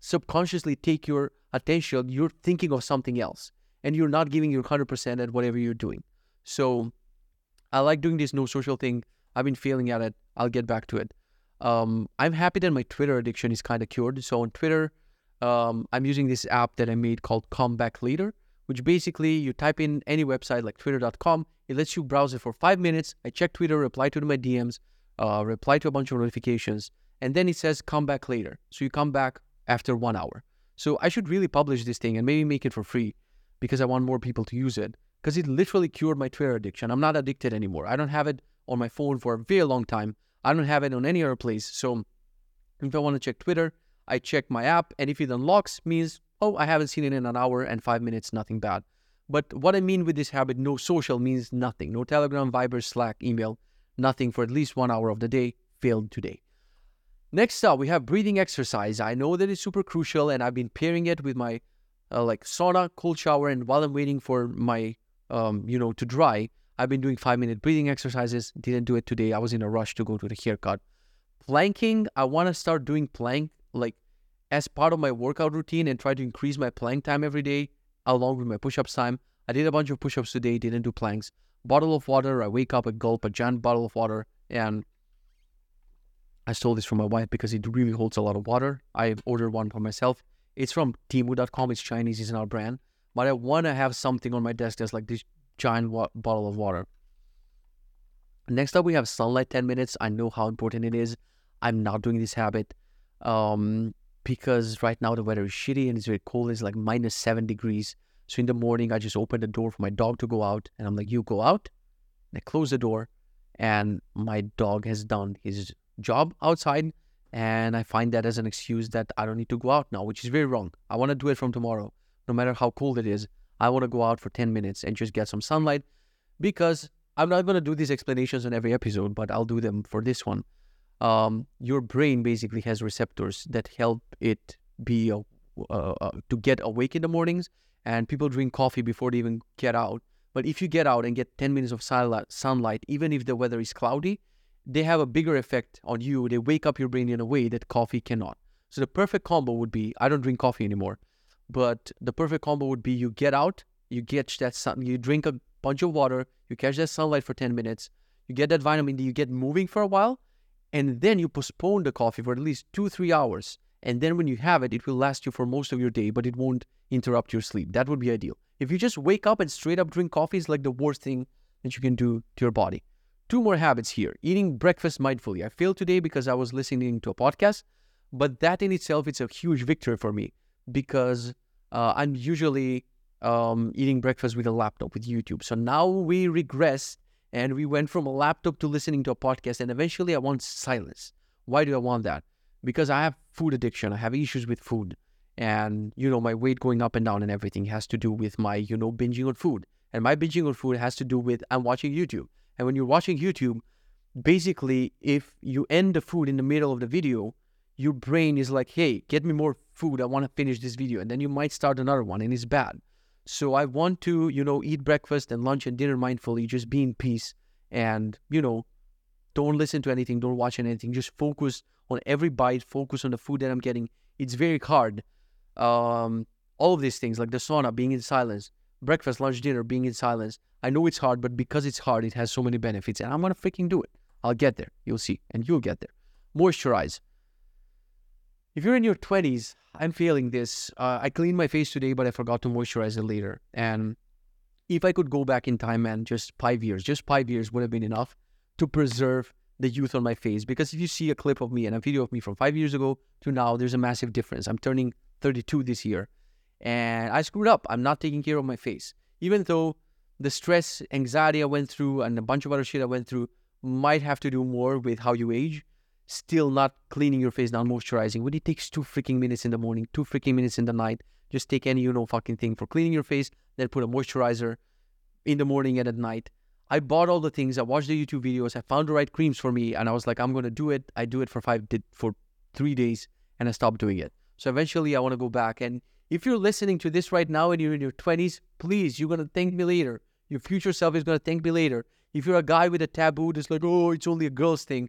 subconsciously take your attention. You're thinking of something else and you're not giving your 100% at whatever you're doing. So I like doing this no social thing. I've been failing at it. I'll get back to it. I'm happy that my Twitter addiction is kind of cured. So on Twitter, I'm using this app that I made called Come Back Later, which basically you type in any website like twitter.com. It lets you browse it for 5 minutes. I check Twitter, reply to my DMs, reply to a bunch of notifications, and then it says come back later. So you come back after 1 hour. So I should really publish this thing and maybe make it for free because I want more people to use it, because it literally cured my Twitter addiction. I'm not addicted anymore. I don't have it on my phone for a very long time. I don't have it on any other place. So if I want to check Twitter, I check my app, and if it unlocks, means, oh, I haven't seen it in an hour and 5 minutes, nothing bad. But what I mean with this habit, no social means nothing. No Telegram, Viber, Slack, email, nothing for at least 1 hour of the day. Failed today. Next up, we have breathing exercise. I know that it's super crucial, and I've been pairing it with my sauna, cold shower, and while I'm waiting for my, to dry, I've been doing 5-minute breathing exercises. Didn't do it today. I was in a rush to go to the haircut. Planking, I want to start doing plank as part of my workout routine and try to increase my plank time every day along with my push-ups time. I did a bunch of push-ups today, didn't do planks. Bottle of water, I wake up, I gulp a giant bottle of water, and I stole this from my wife because it really holds a lot of water. I ordered one for myself. It's from Temu.com. It's Chinese, it's not our brand. But I want to have something on my desk that's like this giant bottle of water. Next up, we have sunlight 10 minutes. I know how important it is. I'm not doing this habit because right now the weather is shitty and it's very cold. It's like minus 7 degrees. So in the morning, I just open the door for my dog to go out. And I'm like, you go out. And I close the door. And my dog has done his job outside. And I find that as an excuse that I don't need to go out now, which is very wrong. I want to do it from tomorrow. No matter how cold it is, I want to go out for 10 minutes and just get some sunlight. Because I'm not going to do these explanations on every episode, but I'll do them for this one. Your brain basically has receptors that help it be to get awake in the mornings, and people drink coffee before they even get out. But if you get out and get 10 minutes of sunlight, even if the weather is cloudy, they have a bigger effect on you. They wake up your brain in a way that coffee cannot. So the perfect combo would be, I don't drink coffee anymore, but the perfect combo would be you get out, you catch that sun, you drink a bunch of water, you catch that sunlight for 10 minutes, you get that vitamin D, you get moving for a while, and then you postpone the coffee for at least 2-3 hours. And then when you have it, it will last you for most of your day, but it won't interrupt your sleep. That would be ideal. If you just wake up and straight up drink coffee, it's like the worst thing that you can do to your body. 2 more habits here. Eating breakfast mindfully. I failed today because I was listening to a podcast, but that in itself, it's a huge victory for me because I'm usually eating breakfast with a laptop, with YouTube. So now we regress. And we went from a laptop to listening to a podcast. And eventually I want silence. Why do I want that? Because I have food addiction. I have issues with food. And, my weight going up and down and everything has to do with my, binging on food. And my binging on food has to do with I'm watching YouTube. And when you're watching YouTube, basically, if you end the food in the middle of the video, your brain is like, hey, get me more food. I want to finish this video. And then you might start another one and it's bad. So I want to, eat breakfast and lunch and dinner mindfully, just be in peace and, don't listen to anything, don't watch anything, just focus on every bite, focus on the food that I'm getting. It's very hard. All of these things, like the sauna, being in silence, breakfast, lunch, dinner, being in silence. I know it's hard, but because it's hard, it has so many benefits and I'm going to freaking do it. I'll get there. You'll see. And you'll get there. Moisturize. If you're in your 20s, I'm failing this. I cleaned my face today, but I forgot to moisturize it later. And if I could go back in time, man, just five years would have been enough to preserve the youth on my face. Because if you see a clip of me and a video of me from 5 years ago to now, there's a massive difference. I'm turning 32 this year. and I screwed up. I'm not taking care of my face. Even though the stress, anxiety I went through and a bunch of other shit I went through might have to do more with how you age, still not cleaning your face, not moisturizing. When it takes 2 freaking minutes in the morning, 2 freaking minutes in the night, just take any fucking thing for cleaning your face, then put a moisturizer in the morning and at night. I bought all the things. I watched the YouTube videos. I found the right creams for me. And I was like, I'm going to do it. I do it for 3 days and I stopped doing it. So eventually I want to go back. And if you're listening to this right now and you're in your 20s, please, you're going to thank me later. Your future self is going to thank me later. If you're a guy with a taboo that's like, oh, it's only a girl's thing,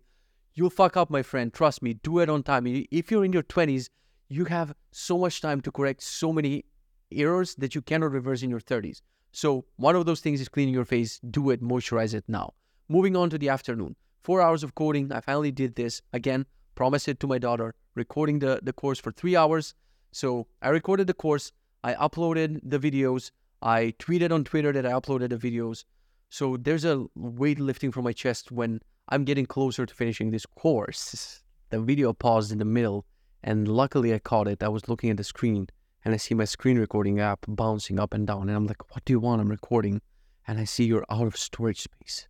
you'll fuck up, my friend. Trust me. Do it on time. If you're in your 20s, you have so much time to correct so many errors that you cannot reverse in your 30s. So one of those things is cleaning your face. Do it. Moisturize it now. Moving on to the afternoon. 4 hours of coding. I finally did this. Again, promised it to my daughter. Recording the course for 3 hours. So I recorded the course. I uploaded the videos. I tweeted on Twitter that I uploaded the videos. So there's a weight lifting from my chest when I'm getting closer to finishing this course. The video paused in the middle, and luckily I caught it. I was looking at the screen, and I see my screen recording app bouncing up and down. And I'm like, what do you want? I'm recording. And I see you're out of storage space.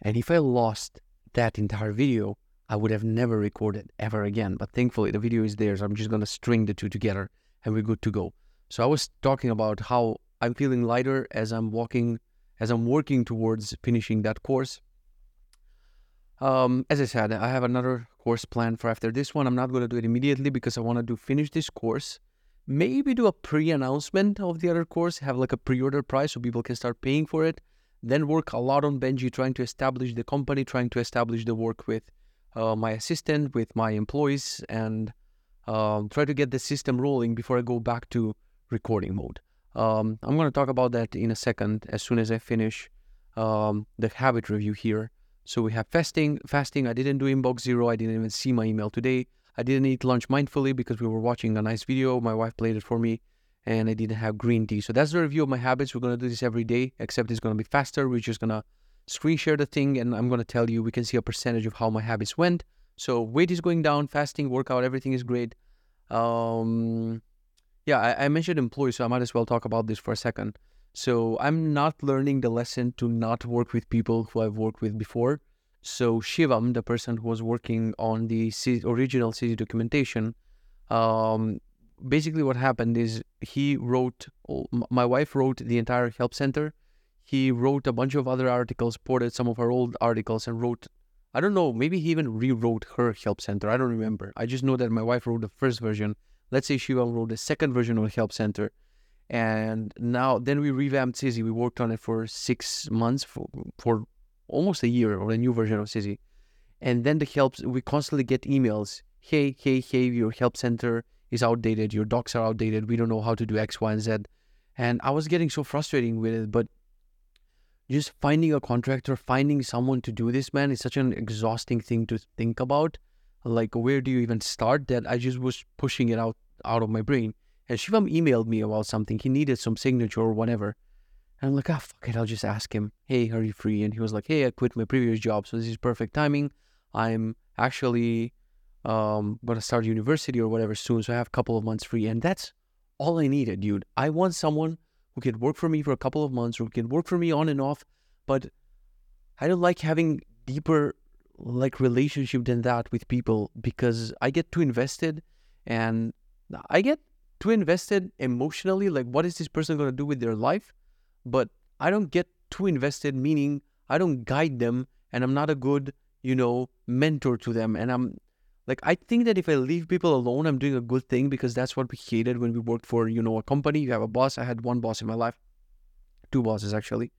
And if I lost that entire video, I would have never recorded ever again. But thankfully, the video is there. So I'm just going to string the two together, and we're good to go. So I was talking about how I'm feeling lighter as I'm working towards finishing that course. As I said, I have another course planned for after this one. I'm not going to do it immediately because I want to finish this course. Maybe do a pre-announcement of the other course, have like a pre-order price so people can start paying for it. Then work a lot on Benji, trying to establish the company, trying to establish the work with my assistant, with my employees, and try to get the system rolling before I go back to recording mode. I'm going to talk about that in a second as soon as I finish the habit review here. So we have fasting. I didn't do inbox zero. I didn't even see my email today. I didn't eat lunch mindfully because we were watching a nice video. My wife played it for me, and I didn't have green tea. So that's the review of my habits. We're going to do this every day, except it's going to be faster. We're just going to screen share the thing, and I'm going to tell you, we can see a percentage of how my habits went. So weight is going down, fasting, workout, everything is great. I mentioned employees, so I might as well talk about this for a second. So I'm not learning the lesson to not work with people who I've worked with before. So Shivam, the person who was working on the original Sizzy documentation, basically what happened is my wife wrote the entire help center. He wrote a bunch of other articles, ported some of our old articles, and wrote, I don't know, maybe he even rewrote her help center. I don't remember. I just know that my wife wrote the first version. Let's say Shivam wrote the second version of the help center. And now, then we revamped Sizzy. We worked on it for 6 months, for almost a year, or a new version of Sizzy. And then we constantly get emails. Hey, your help center is outdated. Your docs are outdated. We don't know how to do X, Y, and Z. And I was getting so frustrating with it, but just finding a contractor, finding someone to do this, man, is such an exhausting thing to think about. Like, where do you even start? That I just was pushing it out of my brain. And Shivam emailed me about something. He needed some signature or whatever. And I'm like, fuck it, I'll just ask him, hey, are you free? And he was like, hey, I quit my previous job, so this is perfect timing. I'm actually going to start university or whatever soon, so I have a couple of months free. And that's all I needed, dude. I want someone who can work for me for a couple of months, or who can work for me on and off, but I don't like having deeper relationship than that with people, because I get too invested, and I get too invested emotionally, like, what is this person going to do with their life? But I don't get too invested, meaning I don't guide them, and I'm not a good, mentor to them. And I think that if I leave people alone, I'm doing a good thing, because that's what we hated when we worked for, a company. You have a boss. I had one boss in my life, 2 bosses actually.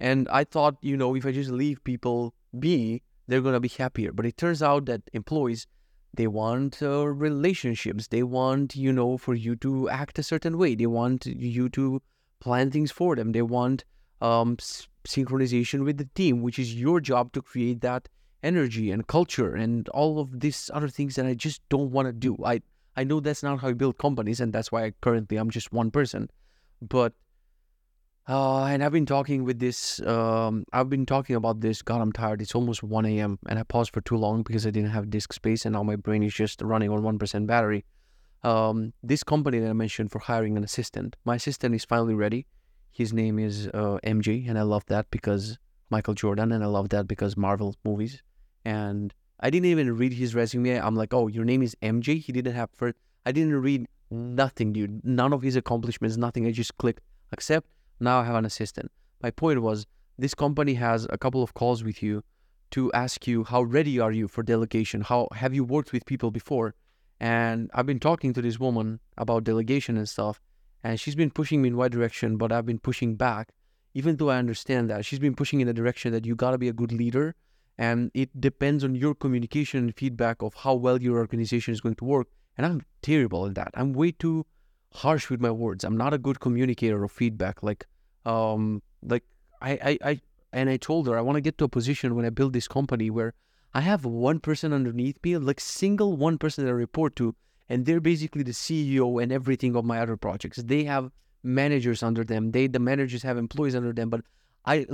And I thought, if I just leave people be, they're going to be happier. But it turns out that employees, they want relationships. They want, for you to act a certain way. They want you to plan things for them. They want synchronization with the team, which is your job to create that energy and culture and all of these other things that I just don't want to do. I know that's not how you build companies, and that's why currently I'm just one person. But and I've been talking about this. God, I'm tired. It's almost 1 a.m. and I paused for too long because I didn't have disk space, and now my brain is just running on 1% battery. This company that I mentioned for hiring an assistant, my assistant is finally ready. His name is MJ, and I love that because Michael Jordan, and I love that because Marvel movies. And I didn't even read his resume. I'm like, oh, your name is MJ? He didn't have first. I didn't read nothing, dude. None of his accomplishments, nothing. I just clicked accept. Now I have an assistant. My point was, this company has a couple of calls with you to ask you, how ready are you for delegation? How have you worked with people before? And I've been talking to this woman about delegation and stuff, and she's been pushing me in one direction, but I've been pushing back, even though I understand that. She's been pushing in a direction that you got to be a good leader, and it depends on your communication and feedback of how well your organization is going to work. And I'm terrible at that. I'm way too harsh with my words. I'm not a good communicator of feedback. I told her I want to get to a position when I build this company where I have one person underneath me, like single one person that I report to, and they're basically the CEO and everything of my other projects. They have managers under them. The managers have employees under them. But I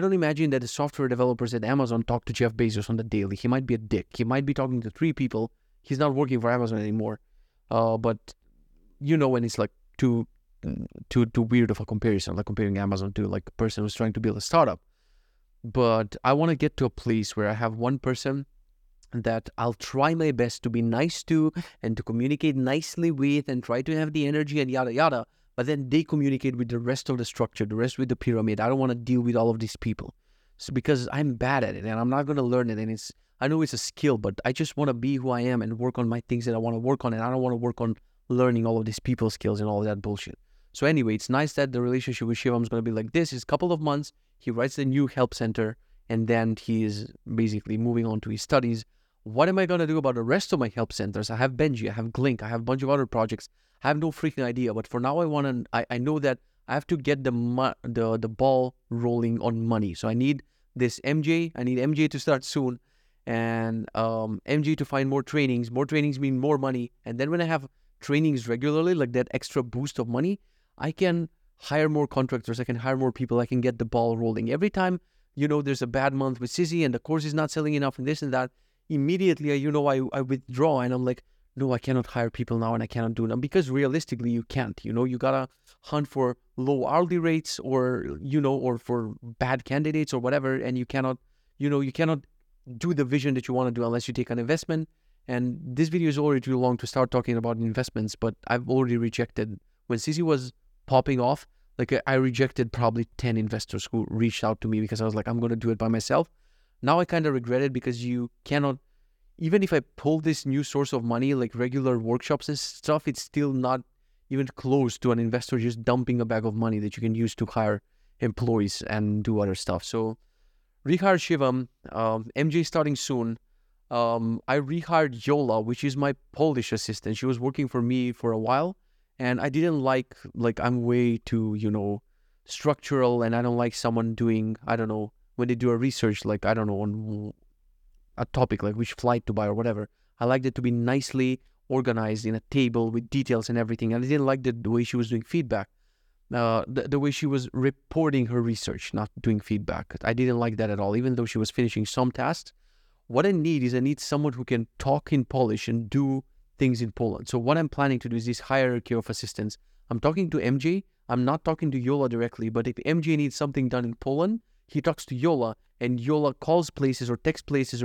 don't imagine that the software developers at Amazon talk to Jeff Bezos on the daily. He might be a dick. He might be talking to three people. He's not working for Amazon anymore. But you know, when it's like too weird of a comparison, like comparing Amazon to like a person who's trying to build a startup. But I want to get to a place where I have one person that I'll try my best to be nice to and to communicate nicely with and try to have the energy and yada yada, but then they communicate with the rest of the structure, the rest with the pyramid. I don't want to deal with all of these people, so because I'm bad at it and I'm not going to learn it, and I know it's a skill, but I just want to be who I am and work on my things that I want to work on, and I don't want to work on learning all of these people skills and all of that bullshit. So anyway, it's nice that the relationship with Shivam is going to be like this. It's a couple of months. He writes the new help center, and then he is basically moving on to his studies. What am I going to do about the rest of my help centers? I have Benji, I have Glink, I have a bunch of other projects. I have no freaking idea, but for now I know that I have to get the ball rolling on money. So I need this MJ. I need MJ to start soon, and MJ to find more trainings. More trainings mean more money. And then when I have trainings regularly, like that extra boost of money, I can hire more contractors, I can hire more people, I can get the ball rolling. Every time, there's a bad month with Sizzy and the course is not selling enough and this and that, immediately, I withdraw, and I'm like, no, I cannot hire people now and I cannot do them, because realistically, you can't, you gotta hunt for low hourly rates or for bad candidates or whatever, and you cannot do the vision that you want to do unless you take an investment. And this video is already too long to start talking about investments, but I've already rejected, when Sizzy was popping off, like I rejected probably 10 investors who reached out to me because I was like, I'm going to do it by myself. Now I kind of regret it, because you cannot, even if I pull this new source of money, like regular workshops and stuff, it's still not even close to an investor just dumping a bag of money that you can use to hire employees and do other stuff. So rehire Shivam, MJ starting soon. I rehired Yola, which is my Polish assistant. She was working for me for a while. And I didn't like I'm way too, structural, and I don't like someone doing, I don't know, when they do a research, like, I don't know, on a topic, like which flight to buy or whatever. I liked it to be nicely organized in a table with details and everything. And I didn't like the way she was doing feedback, the way she was reporting her research, not doing feedback. I didn't like that at all, even though she was finishing some tasks. What I need someone who can talk in Polish and do things in Poland. So what I'm planning to do is this hierarchy of assistants. I'm talking to MJ. I'm not talking to Yola directly, but if MJ needs something done in Poland, he talks to Yola, and Yola calls places or texts places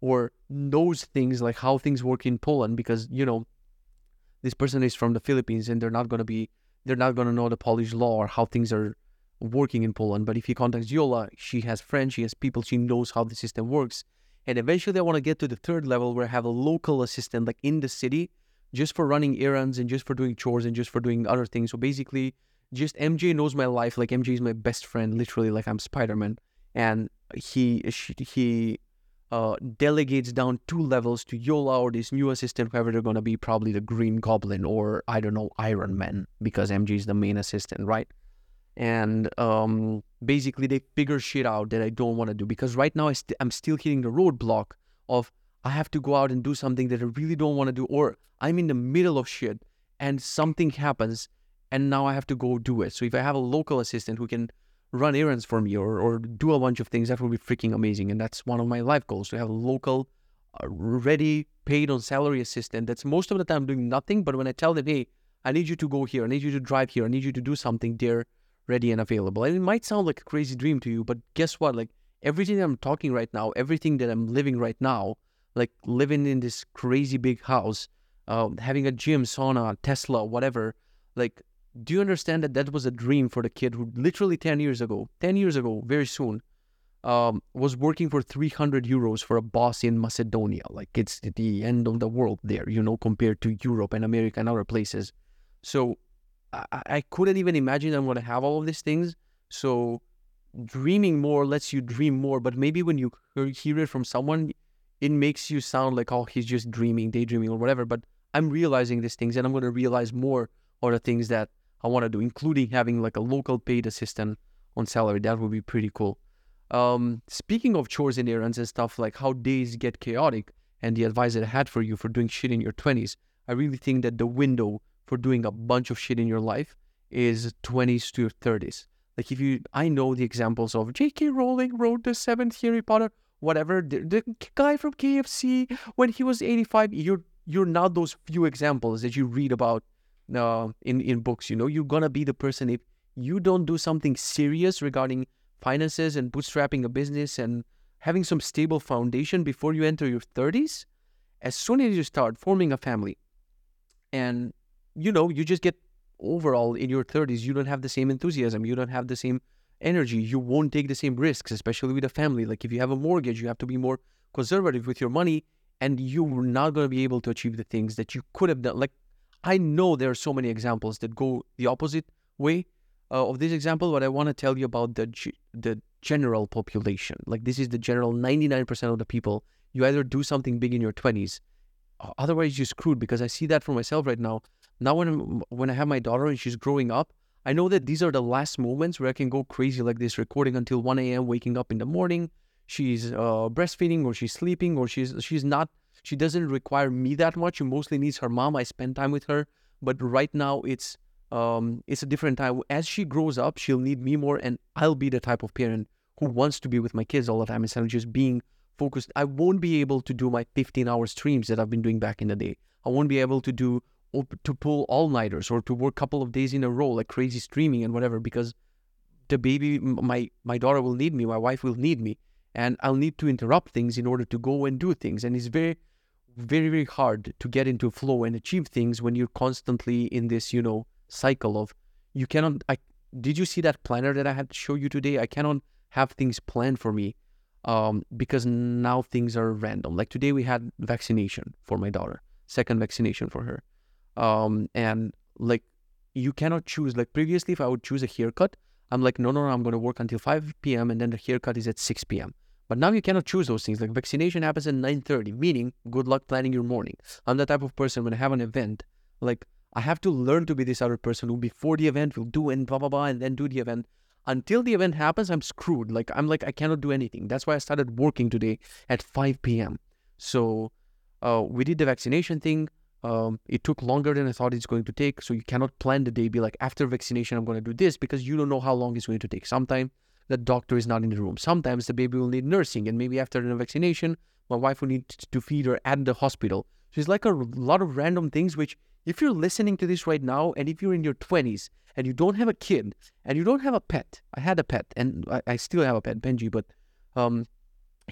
or knows things, like how things work in Poland, because, this person is from the Philippines and they're not going to know the Polish law or how things are working in Poland. But if he contacts Yola, she has friends, she has people, she knows how the system works. And eventually I want to get to the third level where I have a local assistant, like in the city, just for running errands and just for doing chores and just for doing other things. So basically, just MJ knows my life. Like, MJ is my best friend, literally, like I'm Spider-Man. And he delegates down 2 levels to Yola or this new assistant, whoever they're going to be, probably the Green Goblin or, I don't know, Iron Man, because MJ is the main assistant, right? And basically they figure shit out that I don't want to do, because right now I'm still hitting the roadblock of I have to go out and do something that I really don't want to do, or I'm in the middle of shit and something happens and now I have to go do it. So if I have a local assistant who can run errands for me or do a bunch of things, that would be freaking amazing. And that's one of my life goals, to have a local ready, paid on salary assistant that's most of the time doing nothing. But when I tell them, hey, I need you to go here, I need you to drive here, I need you to do something, they're ready and available. And it might sound like a crazy dream to you, but guess what? Like everything I'm talking right now, everything that I'm living right now, like living in this crazy big house, having a gym, sauna, Tesla, whatever, like, do you understand that that was a dream for the kid who literally 10 years ago, very soon, was working for 300 euros for a boss in Macedonia? Like, it's the end of the world there, you know, compared to Europe and America and other places. So I couldn't even imagine I'm going to have all of these things. So dreaming more lets you dream more. But maybe when you hear it from someone, it makes you sound like, oh, he's just dreaming, daydreaming or whatever. But I'm realizing these things, and I'm going to realize more of the things that I want to do, including having like a local paid assistant on salary. That would be pretty cool. Speaking of chores and errands and stuff, like how days get chaotic and the advice that I had for you for doing shit in your 20s, I really think that the window for doing a bunch of shit in your life is 20s to 30s. Like I know the examples of J.K. Rowling wrote the 7th Harry Potter, whatever, the guy from KFC when he was 85, you're not those few examples that you read about in books, you know. You're gonna be the person, if you don't do something serious regarding finances and bootstrapping a business and having some stable foundation before you enter your 30s, as soon as you start forming a family and, you know, you just get overall in your 30s, you don't have the same enthusiasm, you don't have the same energy, you won't take the same risks, especially with a family. Like if you have a mortgage, you have to be more conservative with your money, and you're not going to be able to achieve the things that you could have done. Like I know there are so many examples that go the opposite way of this example, but I want to tell you about the general population. Like this is the general 99% of the people. You either do something big in your 20s, otherwise you're screwed, because I see that for myself right now. Now when I have my daughter and she's growing up, I know that these are the last moments where I can go crazy like this, recording until 1 a.m., waking up in the morning. She's breastfeeding, or she's sleeping, or she doesn't require me that much. She mostly needs her mom. I spend time with her. But right now, it's a different time. As she grows up, she'll need me more, and I'll be the type of parent who wants to be with my kids all the time instead of just being focused. I won't be able to do my 15-hour streams that I've been doing back in the day. I won't be able to do... or to pull all-nighters, or to work a couple of days in a row, like crazy streaming and whatever, because the baby, my daughter will need me, my wife will need me, and I'll need to interrupt things in order to go and do things. And it's very, very, very hard to get into flow and achieve things when you're constantly in this, you know, cycle of, you cannot, did you see that planner that I had to show you today? I cannot have things planned for me because now things are random. Like today we had vaccination for my daughter, second vaccination for her. And like you cannot choose. Like previously, if I would choose a haircut, I'm like, no, I'm going to work until 5 p.m. and then the haircut is at 6 p.m. But now you cannot choose those things. Like vaccination happens at 9:30, meaning good luck planning your morning. I'm the type of person when I have an event, like I have to learn to be this other person who before the event will do and blah, blah, blah, and then do the event. Until the event happens, I'm screwed. Like I'm like, I cannot do anything. That's why I started working today at 5 p.m. So we did the vaccination thing. It took longer than I thought it's going to take. So you cannot plan the day, be like, after vaccination, I'm going to do this, because you don't know how long it's going to take. Sometimes the doctor is not in the room. Sometimes the baby will need nursing. And maybe after the vaccination, my wife will need to feed her at the hospital. So it's like a lot of random things, which if you're listening to this right now, and if you're in your 20s and you don't have a kid and you don't have a pet, I had a pet and I still have a pet, Benji, but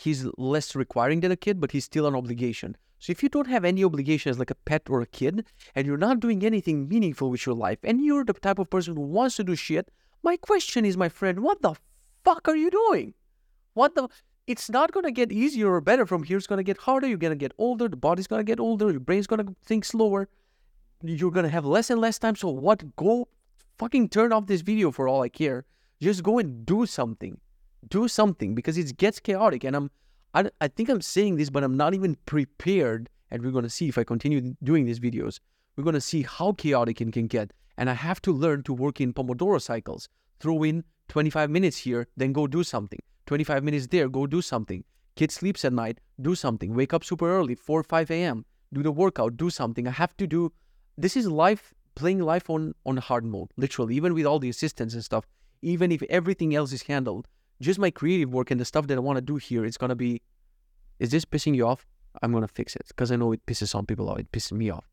he's less requiring than a kid, but he's still an obligation. So if you don't have any obligations like a pet or a kid, and you're not doing anything meaningful with your life, and you're the type of person who wants to do shit, my question is, my friend, what the fuck are you doing? It's not going to get easier or better from here. It's going to get harder. You're going to get older. The body's going to get older. Your brain's going to think slower. You're going to have less and less time. So what? Go fucking turn off this video for all I care. Just go and do something. Do something, because it gets chaotic, and I think I'm saying this, but I'm not even prepared. And we're going to see, if I continue doing these videos, we're going to see how chaotic it can get. And I have to learn to work in Pomodoro cycles. Throw in 25 minutes here, then go do something. 25 minutes there, go do something. Kid sleeps at night, do something. Wake up super early, 4 or 5 a.m. Do the workout, do something. I have to do... This is life, playing life on hard mode, literally. Even with all the assistance and stuff, even if everything else is handled, just my creative work and the stuff that I want to do here, it's going to be... Is this pissing you off? I'm going to fix it because I know it pisses some people off. It pisses me off.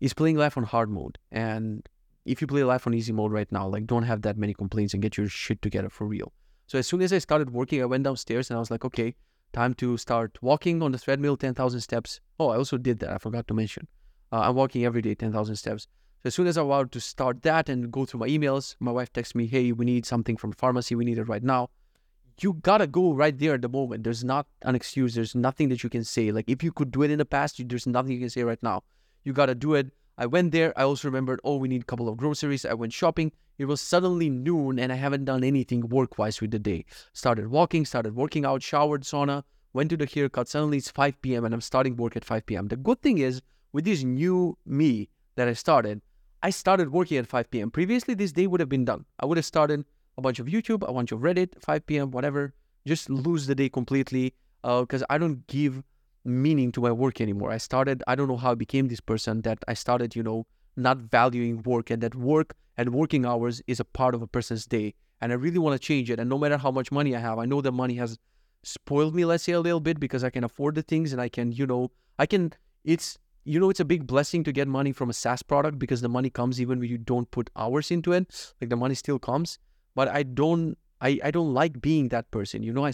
It's playing life on hard mode. And if you play life on easy mode right now, like, don't have that many complaints and get your shit together for real. So as soon as I started working, I went downstairs and I was like, okay, time to start walking on the treadmill, 10,000 steps. Oh, I also did that. I forgot to mention. I'm walking every day, 10,000 steps. So as soon as I wanted to start that and go through my emails, my wife texts me, hey, we need something from pharmacy. We need it right now. You gotta go right there at the moment. There's not an excuse. There's nothing that you can say. Like, if you could do it in the past, there's nothing you can say right now. You gotta do it. I went there. I also remembered, oh, we need a couple of groceries. I went shopping. It was suddenly noon and I haven't done anything work-wise with the day. Started walking, started working out, showered, sauna, went to the haircut. Suddenly it's 5 p.m. and I'm starting work at 5 p.m. The good thing is, with this new me that I started working at 5 p.m. Previously, this day would have been done. I would have started a bunch of YouTube, a bunch of Reddit, 5 p.m., whatever. Just lose the day completely because I don't give meaning to my work anymore. I don't know how I became this person that I started, not valuing work, and that work and working hours is a part of a person's day. And I really want to change it. And no matter how much money I have, I know that money has spoiled me, let's say, a little bit, because I can afford the things and it's a big blessing to get money from a SaaS product, because the money comes even when you don't put hours into it. Like, the money still comes. But I don't like being that person.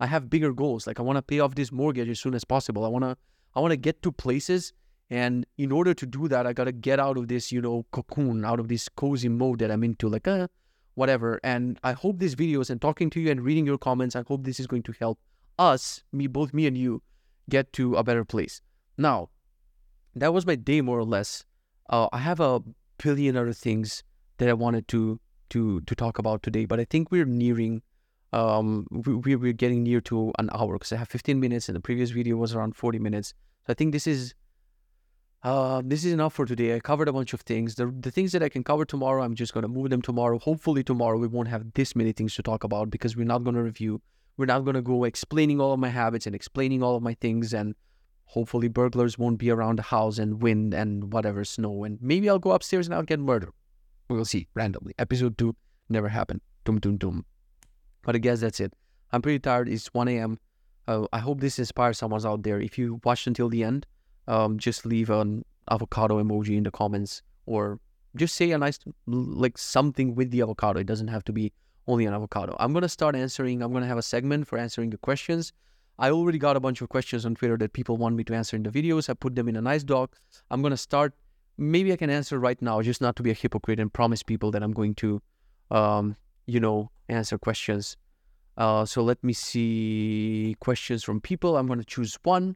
I have bigger goals. Like, I want to pay off this mortgage as soon as possible. I want to get to places. And in order to do that, I got to get out of this, cocoon, out of this cozy mode that I'm into, like, whatever. And I hope these videos and talking to you and reading your comments, I hope this is going to help us, both me and you, get to a better place. Now, that was my day, more or less. I have a billion other things that I wanted to talk about today, but I think we're nearing... we're getting near to an hour, because I have 15 minutes and the previous video was around 40 minutes. So I think this is enough for today. I covered a bunch of things. The things that I can cover tomorrow, I'm just going to move them tomorrow. Hopefully tomorrow we won't have this many things to talk about, because we're not going to review. We're not going to go explaining all of my habits and explaining all of my things. And hopefully burglars won't be around the house, and wind and whatever, snow. And maybe I'll go upstairs and I'll get murdered. We'll see, randomly. Episode 2 never happened. Doom, doom, doom. But I guess that's it. I'm pretty tired. It's 1 a.m. I hope this inspires someone out there. If you watched until the end, just leave an avocado emoji in the comments, or just say a nice, like, something with the avocado. It doesn't have to be only an avocado. I'm going to have a segment for answering the questions. I already got a bunch of questions on Twitter that people want me to answer in the videos. I put them in a nice doc. I'm going to start. Maybe I can answer right now, just not to be a hypocrite and promise people that I'm going to... answer questions. So let me see questions from people. I'm going to choose one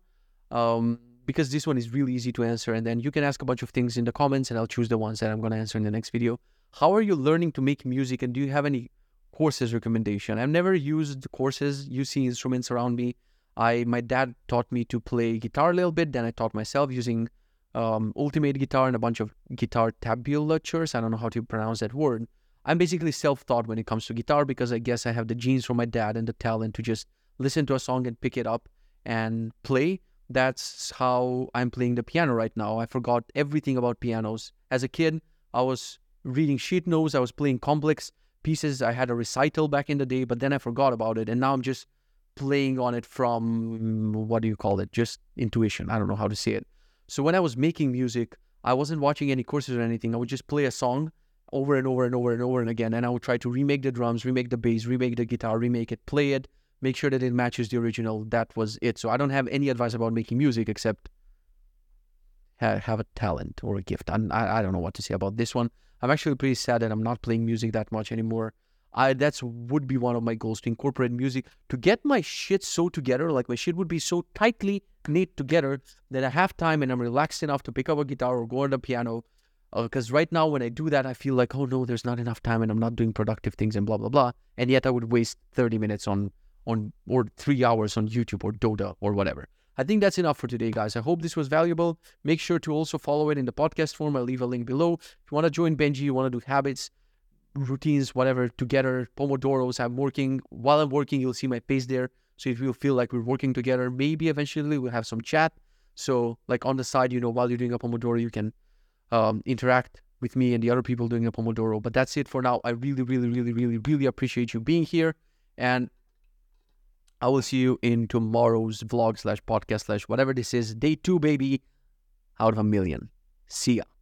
because this one is really easy to answer. And then you can ask a bunch of things in the comments, and I'll choose the ones that I'm going to answer in the next video. How are you learning to make music? And do you have any courses recommendation? I've never used courses. You see instruments around me. My dad taught me to play guitar a little bit. Then I taught myself using Ultimate Guitar and a bunch of guitar tabulatures. I don't know how to pronounce that word. I'm basically self-taught when it comes to guitar, because I guess I have the genes from my dad and the talent to just listen to a song and pick it up and play. That's how I'm playing the piano right now. I forgot everything about pianos. As a kid, I was reading sheet notes. I was playing complex pieces. I had a recital back in the day, but then I forgot about it. And now I'm just playing on it from, just intuition. I don't know how to say it. So when I was making music, I wasn't watching any courses or anything. I would just play a song over and over and over and over and again, and I would try to remake the drums, remake the bass, remake the guitar, remake it, play it, make sure that it matches the original. That was it. So I don't have any advice about making music except have a talent or a gift. I don't know what to say about this one. I'm actually pretty sad that I'm not playing music that much anymore. That's would be one of my goals, to incorporate music, to get my shit so together. Like, my shit would be so tightly knit together that I have time and I'm relaxed enough to pick up a guitar or go on the piano. Because right now when I do that, I feel like, oh no, there's not enough time and I'm not doing productive things and blah, blah, blah. And yet I would waste 30 minutes on or 3 hours on YouTube or Dota or whatever. I think that's enough for today, guys. I hope this was valuable. Make sure to also follow it in the podcast form. I'll leave a link below. If you want to join Benji, you want to do habits, routines, whatever, together, Pomodoros, I'm working. While I'm working, you'll see my face there. So if you feel like we're working together, maybe eventually we'll have some chat. So like on the side, while you're doing a Pomodoro, you can... interact with me and the other people doing a Pomodoro. But that's it for now. I really, really, really, really, really appreciate you being here. And I will see you in tomorrow's vlog/podcast/whatever this is. Day 2, baby. Out of a million. See ya.